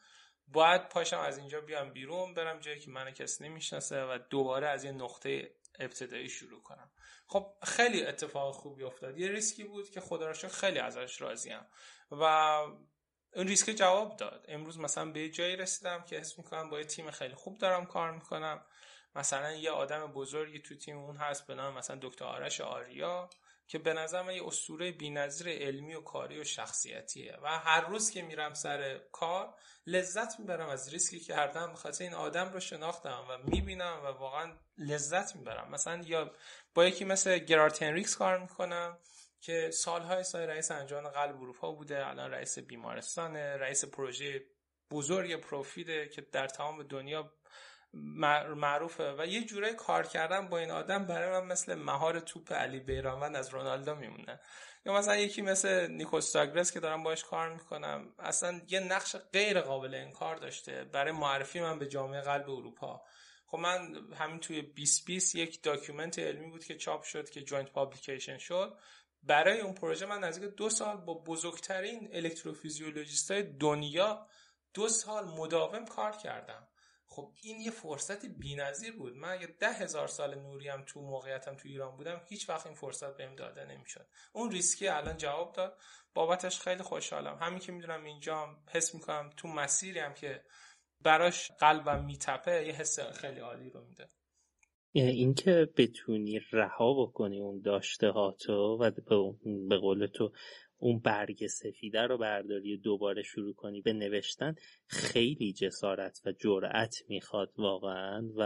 باید پاشم از اینجا بیام بیرون، برم جایی که منو کسی نمیشناسه و دوباره از یه نقطه ابتدایی شروع کنم. خب خیلی اتفاق خوبی افتاد، یه ریسکی بود که خدا را شکر خیلی ازش راضیم و اون ریسک جواب داد. امروز مثلا به جایی رسیدم که حس میکنم با یه تیم خیلی خوب دارم کار میکنم. مثلا یه آدم بزرگی تو تیم اون هست به نام مثلا دکتر آرش آریا که به نظرم یه اسطوره بی‌نظیر علمی و کاری و شخصیتیه و هر روز که میرم سر کار لذت میبرم از ریسکی که کردم، بخاطر این آدم رو شناختم و میبینم و واقعا لذت میبرم. مثلا یا با یکی مثل گرهارت هیندریکس کار میکنم که سالهای سال رئیس انجمن قلب اروپا بوده، الان رئیس بیمارستان، رئیس پروژه بزرگ پروفیت که در تمام دنیا معروفه و یه جوره کار کردن با این آدم برای من مثل مهار توپ علی بیرانوند از رونالدو میمونه. یا مثلا یکی مثل نیکو ساگرس که دارم باهاش کار میکنم اصلا یه نقش غیر قابل انکار داشته برای معرفی من به جامعه قلب اروپا. خب من همین توی 2020 یک داکیومنت علمی بود که چاپ شد که جوینت پابلیکیشن شد. برای اون پروژه من نزدیک 2 سال با بزرگترین الکتروفیزیولوژیستای دنیا 2 سال مداوم کار کردم. خب این یه فرصت بی‌نظیر بود. من اگه 10,000 سال نوریم تو موقعیتم تو ایران بودم هیچ وقت این فرصت بهم داده نمیشد. اون ریسکی الان جواب داد، بابتش خیلی خوشحالم. همین که میدونم اینجام، حس میکنم تو مسیریم که براش قلبم میتپه، یه حس خیلی عالی رو میده. این که بتونی رها بکنی اون داشته هاتو و به قول تو اون برگ سفیده رو برداری دوباره شروع کنی به نوشتن، خیلی جسارت و جرأت میخواد واقعا. و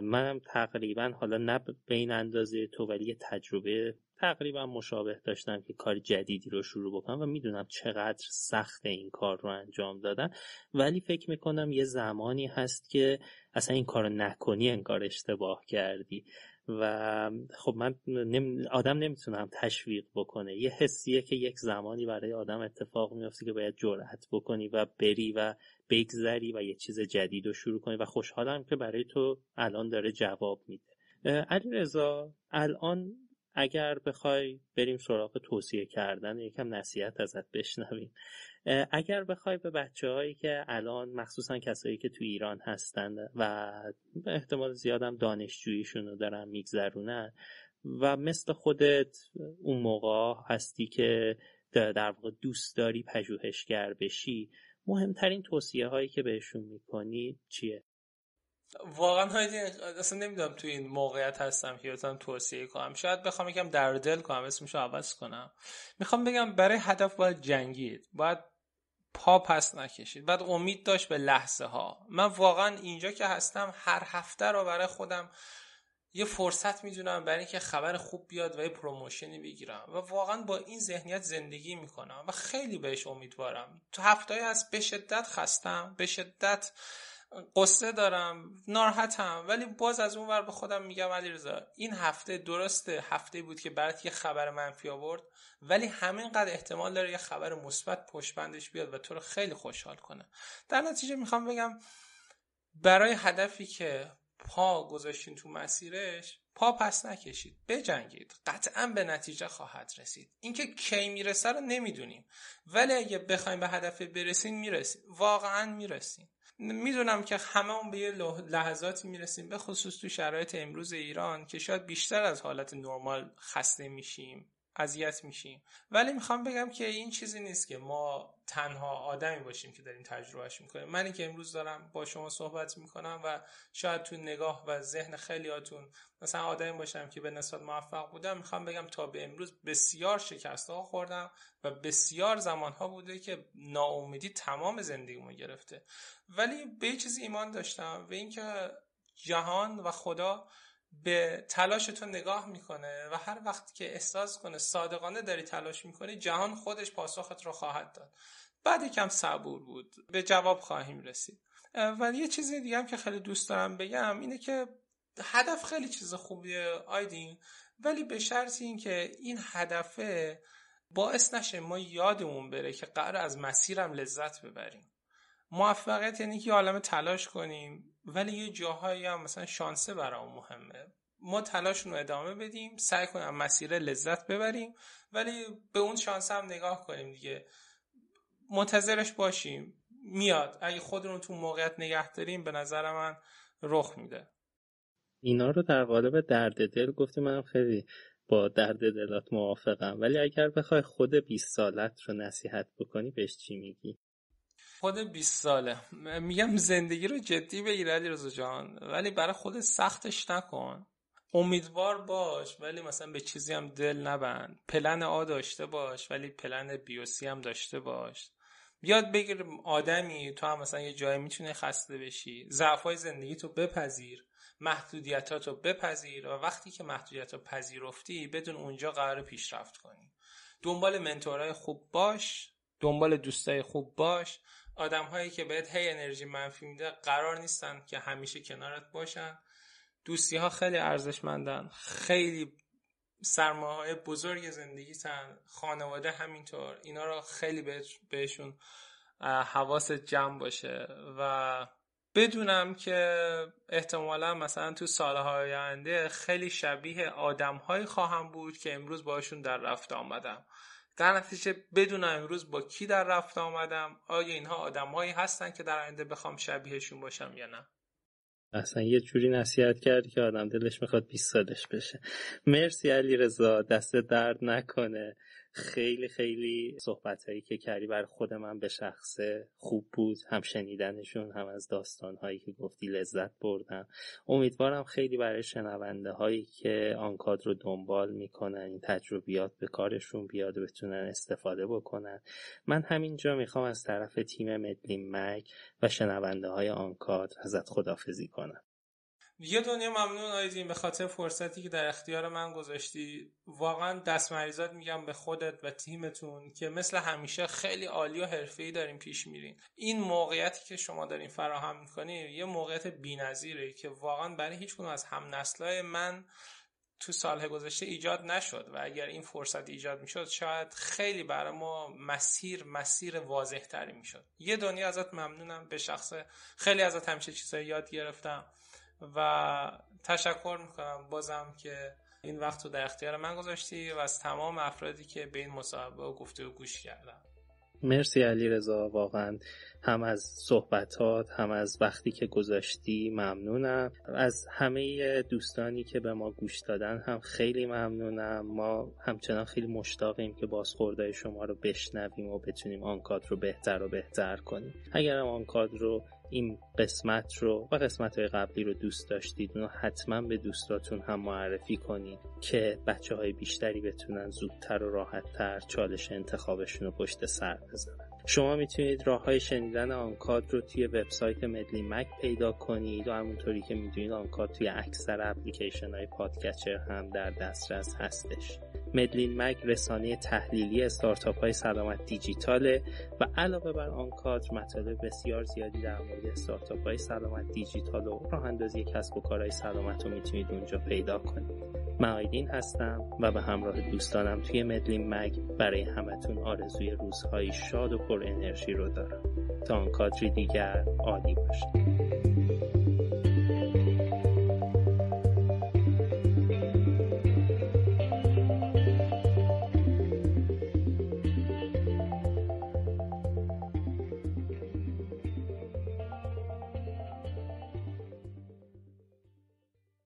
منم تقریبا حالا نه به این اندازه تو ولی تجربه تقریبا مشابه داشتم که کار جدیدی رو شروع بکنم و میدونم چقدر سخت این کار رو انجام دادن، ولی فکر میکنم یه زمانی هست که اصلا این کار رو نکنی انگار اشتباه کردی. و خب من آدم نمیتونم تشویق بکنه، یه حسیه که یک زمانی برای آدم اتفاق میفته که باید جرأت بکنی و بری و بگذری و یه چیز جدید رو شروع کنی و خوشحالم که برای تو الان داره جواب میده. علیرضا، الان اگر بخوای بریم سراغ توصیه کردن، یکم نصیحت ازت بشنویم. اگر بخوای به بچه‌هایی که الان مخصوصا کسایی که تو ایران هستن و به احتمال زیادم دانشجوییشون رو دارن میگذرونن و مثل خودت اون موقع هستی که در واقع دوست داری پژوهشگر بشی، مهمترین توصیه هایی که بهشون میکنی چیه؟ واقعا اصلا نمیدونم توی این موقعیت هستم که بتونم توصیه کنم. شاید بخوام یکم در دل کنم، اسمشو عوض کنم. میخوام بگم برای هدف باید جنگید، باید پا پس نکشید، باید امید داشت به لحظه ها. من واقعا اینجا که هستم هر هفته رو برای خودم یه فرصت میدونم برای اینکه خبر خوب بیاد و یه پروموشنی بگیرم و واقعا با این ذهنیت زندگی میکنم و خیلی بهش امیدوارم. تو هفته‌ای هست به شدت خستم، به شدت قصه دارم، ناراحتم، ولی باز از اون ور به خودم میگم علیرضا این هفته درسته هفته بود که برات یه خبر منفی آورد، ولی همینقدر احتمال داره یه خبر مثبت پشت بندش بیاد و تو رو خیلی خوشحال کنه. در نتیجه میخوام بگم برای هدفی که پا گذاشتین تو مسیرش پا پس نکشید، بجنگید، قطعاً به نتیجه خواهد رسید. اینکه کی میرسه رو نمیدونیم، ولی اگه بخوایم به هدف برسیم میرسیم، واقعاً میرسیم. میدونم که هممون به یه لحظاتی میرسیم، به خصوص تو شرایط امروز ایران، که شاید بیشتر از حالت نرمال خسته میشیم، اذیت میشیم، ولی میخوام بگم که این چیزی نیست که ما تنها آدمی باشیم که داریم تجربهش میکنیم. منی که امروز دارم با شما صحبت میکنم و شاید تو نگاه و ذهن خیلیاتون مثلا آدمی باشم که به نسبت موفق بودم، میخوام بگم تا به امروز بسیار شکست‌ها خوردم و بسیار زمانها بوده که ناامیدی تمام زندگیمو گرفته، ولی به چیزی ایمان داشتم و اینکه جهان و خدا به تلاشتون نگاه میکنه و هر وقت که احساس کنه صادقانه داری تلاش میکنی، جهان خودش پاسخت رو خواهد داد. بعد یکم صبور بود، به جواب خواهیم رسید. و یه چیز دیگه هم که خیلی دوست دارم بگم اینه که هدف خیلی چیز خوبیه آیدین، ولی به شرطی این که این هدفه باعث نشه ما یادمون بره که قرار از مسیرم لذت ببریم. موفقیت یعنی که عالم تلاش کنیم، ولی یه جاهایی هم مثلا شانسه برام مهمه. ما تلاشون رو ادامه بدیم، سعی کنیم مسیر لذت ببریم، ولی به اون شانس هم نگاه کنیم دیگه، منتظرش باشیم، میاد. اگه خودمون تو موقعیت نگه داریم به نظر من رخ میده. اینا رو در قالب درد دل گفتی، منم خیلی با درد دلات موافقم، ولی اگر بخوای خود 20 سالت رو نصیحت بکنی بهش چی میگی؟ خود 20 ساله میگم زندگی رو جدی بگیر علیرضا جان، ولی برای خودت سختش نکن، امیدوار باش ولی مثلا به چیزی هم دل نبند، پلن A داشته باش ولی پلن B و C هم داشته باش، یاد بگیر آدمی تو هم مثلا یه جایی میتونه خسته بشی، ضعف‌های زندگی تو بپذیر، محدودیتاتو بپذیر و وقتی که محدودیتاتو پذیرفتی بدون اونجا قرار پیشرفت کنی. دنبال منتورای خوب باش، دنبال دوستای خوب باش، آدم هایی که بهت هی انرژی منفی میده قرار نیستن که همیشه کنارت باشن. دوستی ها خیلی ارزشمندن، خیلی سرمایه بزرگ زندگیتن، خانواده همینطور، اینا رو خیلی بهشون حواست جمع باشه و بدونم که احتمالا مثلا تو سالهای آینده خیلی شبیه آدم هایی خواهم بود که امروز باشون در رفت آمدم. در نتیجه بدونم امروز با کی در رفت آمدم، آیا اینها آدم‌هایی هستن که در آینده بخوام شبیهشون باشم یا نه. اصلا یه جوری نصیحت کردی که آدم دلش میخواد 20 سالش بشه. مرسی علیرضا، دست درد نکنه. خیلی خیلی صحبتایی که کردی بر خود من به شخصه خوب بود، هم شنیدنشون هم از داستانهایی که گفتی لذت بردم. امیدوارم خیلی برای شنونده هایی که آنکادر رو دنبال میکنن این تجربیات به کارشون بیاد و بتونن استفاده بکنن. من همینجا میخوام از طرف تیم مدلین مک و شنونده های آنکادر ازت خداحافظی کنم. یه دنیا ممنون آیدین به خاطر فرصتی که در اختیار من گذاشتی. واقعا دست مریضات میگم به خودت و تیمتون که مثل همیشه خیلی عالی و حرفه‌ای دارین پیش میرین. این موقعیتی که شما دارین فراهم میکنین یه موقعیت بی‌نظیره که واقعا برای هیچکدوم از همنسلای من تو سال‌های گذشته ایجاد نشد و اگر این فرصت ایجاد میشد شاید خیلی برای ما مسیر واضح‌تری میشد. یه دنیا ازت ممنونم به شخص، خیلی ازت همیشه چیزایی یاد گرفتم و تشکر میکنم بازم که این وقت رو در اختیار من گذاشتی و از تمام افرادی که به این مصاحبه و گفتگو گوش کردن. مرسی علیرضا، واقعا هم از صحبتات هم از وقتی که گذاشتی ممنونم. از همه دوستانی که به ما گوش دادن هم خیلی ممنونم. ما همچنان خیلی مشتاقیم که بازخوردهای شما رو بشنویم و بتونیم آنکادر رو بهتر و بهتر کنیم. اگرم آنکادر رو، این قسمت رو و قسمت‌های قبلی رو دوست داشتید اونو حتما به دوستاتون هم معرفی کنید که بچه‌های بیشتری بتونن زودتر و راحت‌تر چالش انتخابشون رو پشت سر بذارن. شما میتونید راه‌های شنیدن آنکادر رو توی وبسایت مدلین مک پیدا کنید و همونطوری که میدونید آنکادر توی اکثر اپلیکیشن‌های پادکستر هم در دسترس هستش. مدلین مک رسانه تحلیلی استارتاپ‌های سلامت دیجیتاله و علاوه بر آنکادر مطالب بسیار زیادی در مورد استارتاپ‌های سلامت دیجیتال و راه‌اندازی کسب و کارهای سلامت رو میتونید اونجا پیدا کنید. من آیدین هستم و به همراه دوستانم توی مدلین مک برای همتون آرزوی روزهای شاد و پر انرژی رو دارم. تا آنکادری دیگر، عالی باشید.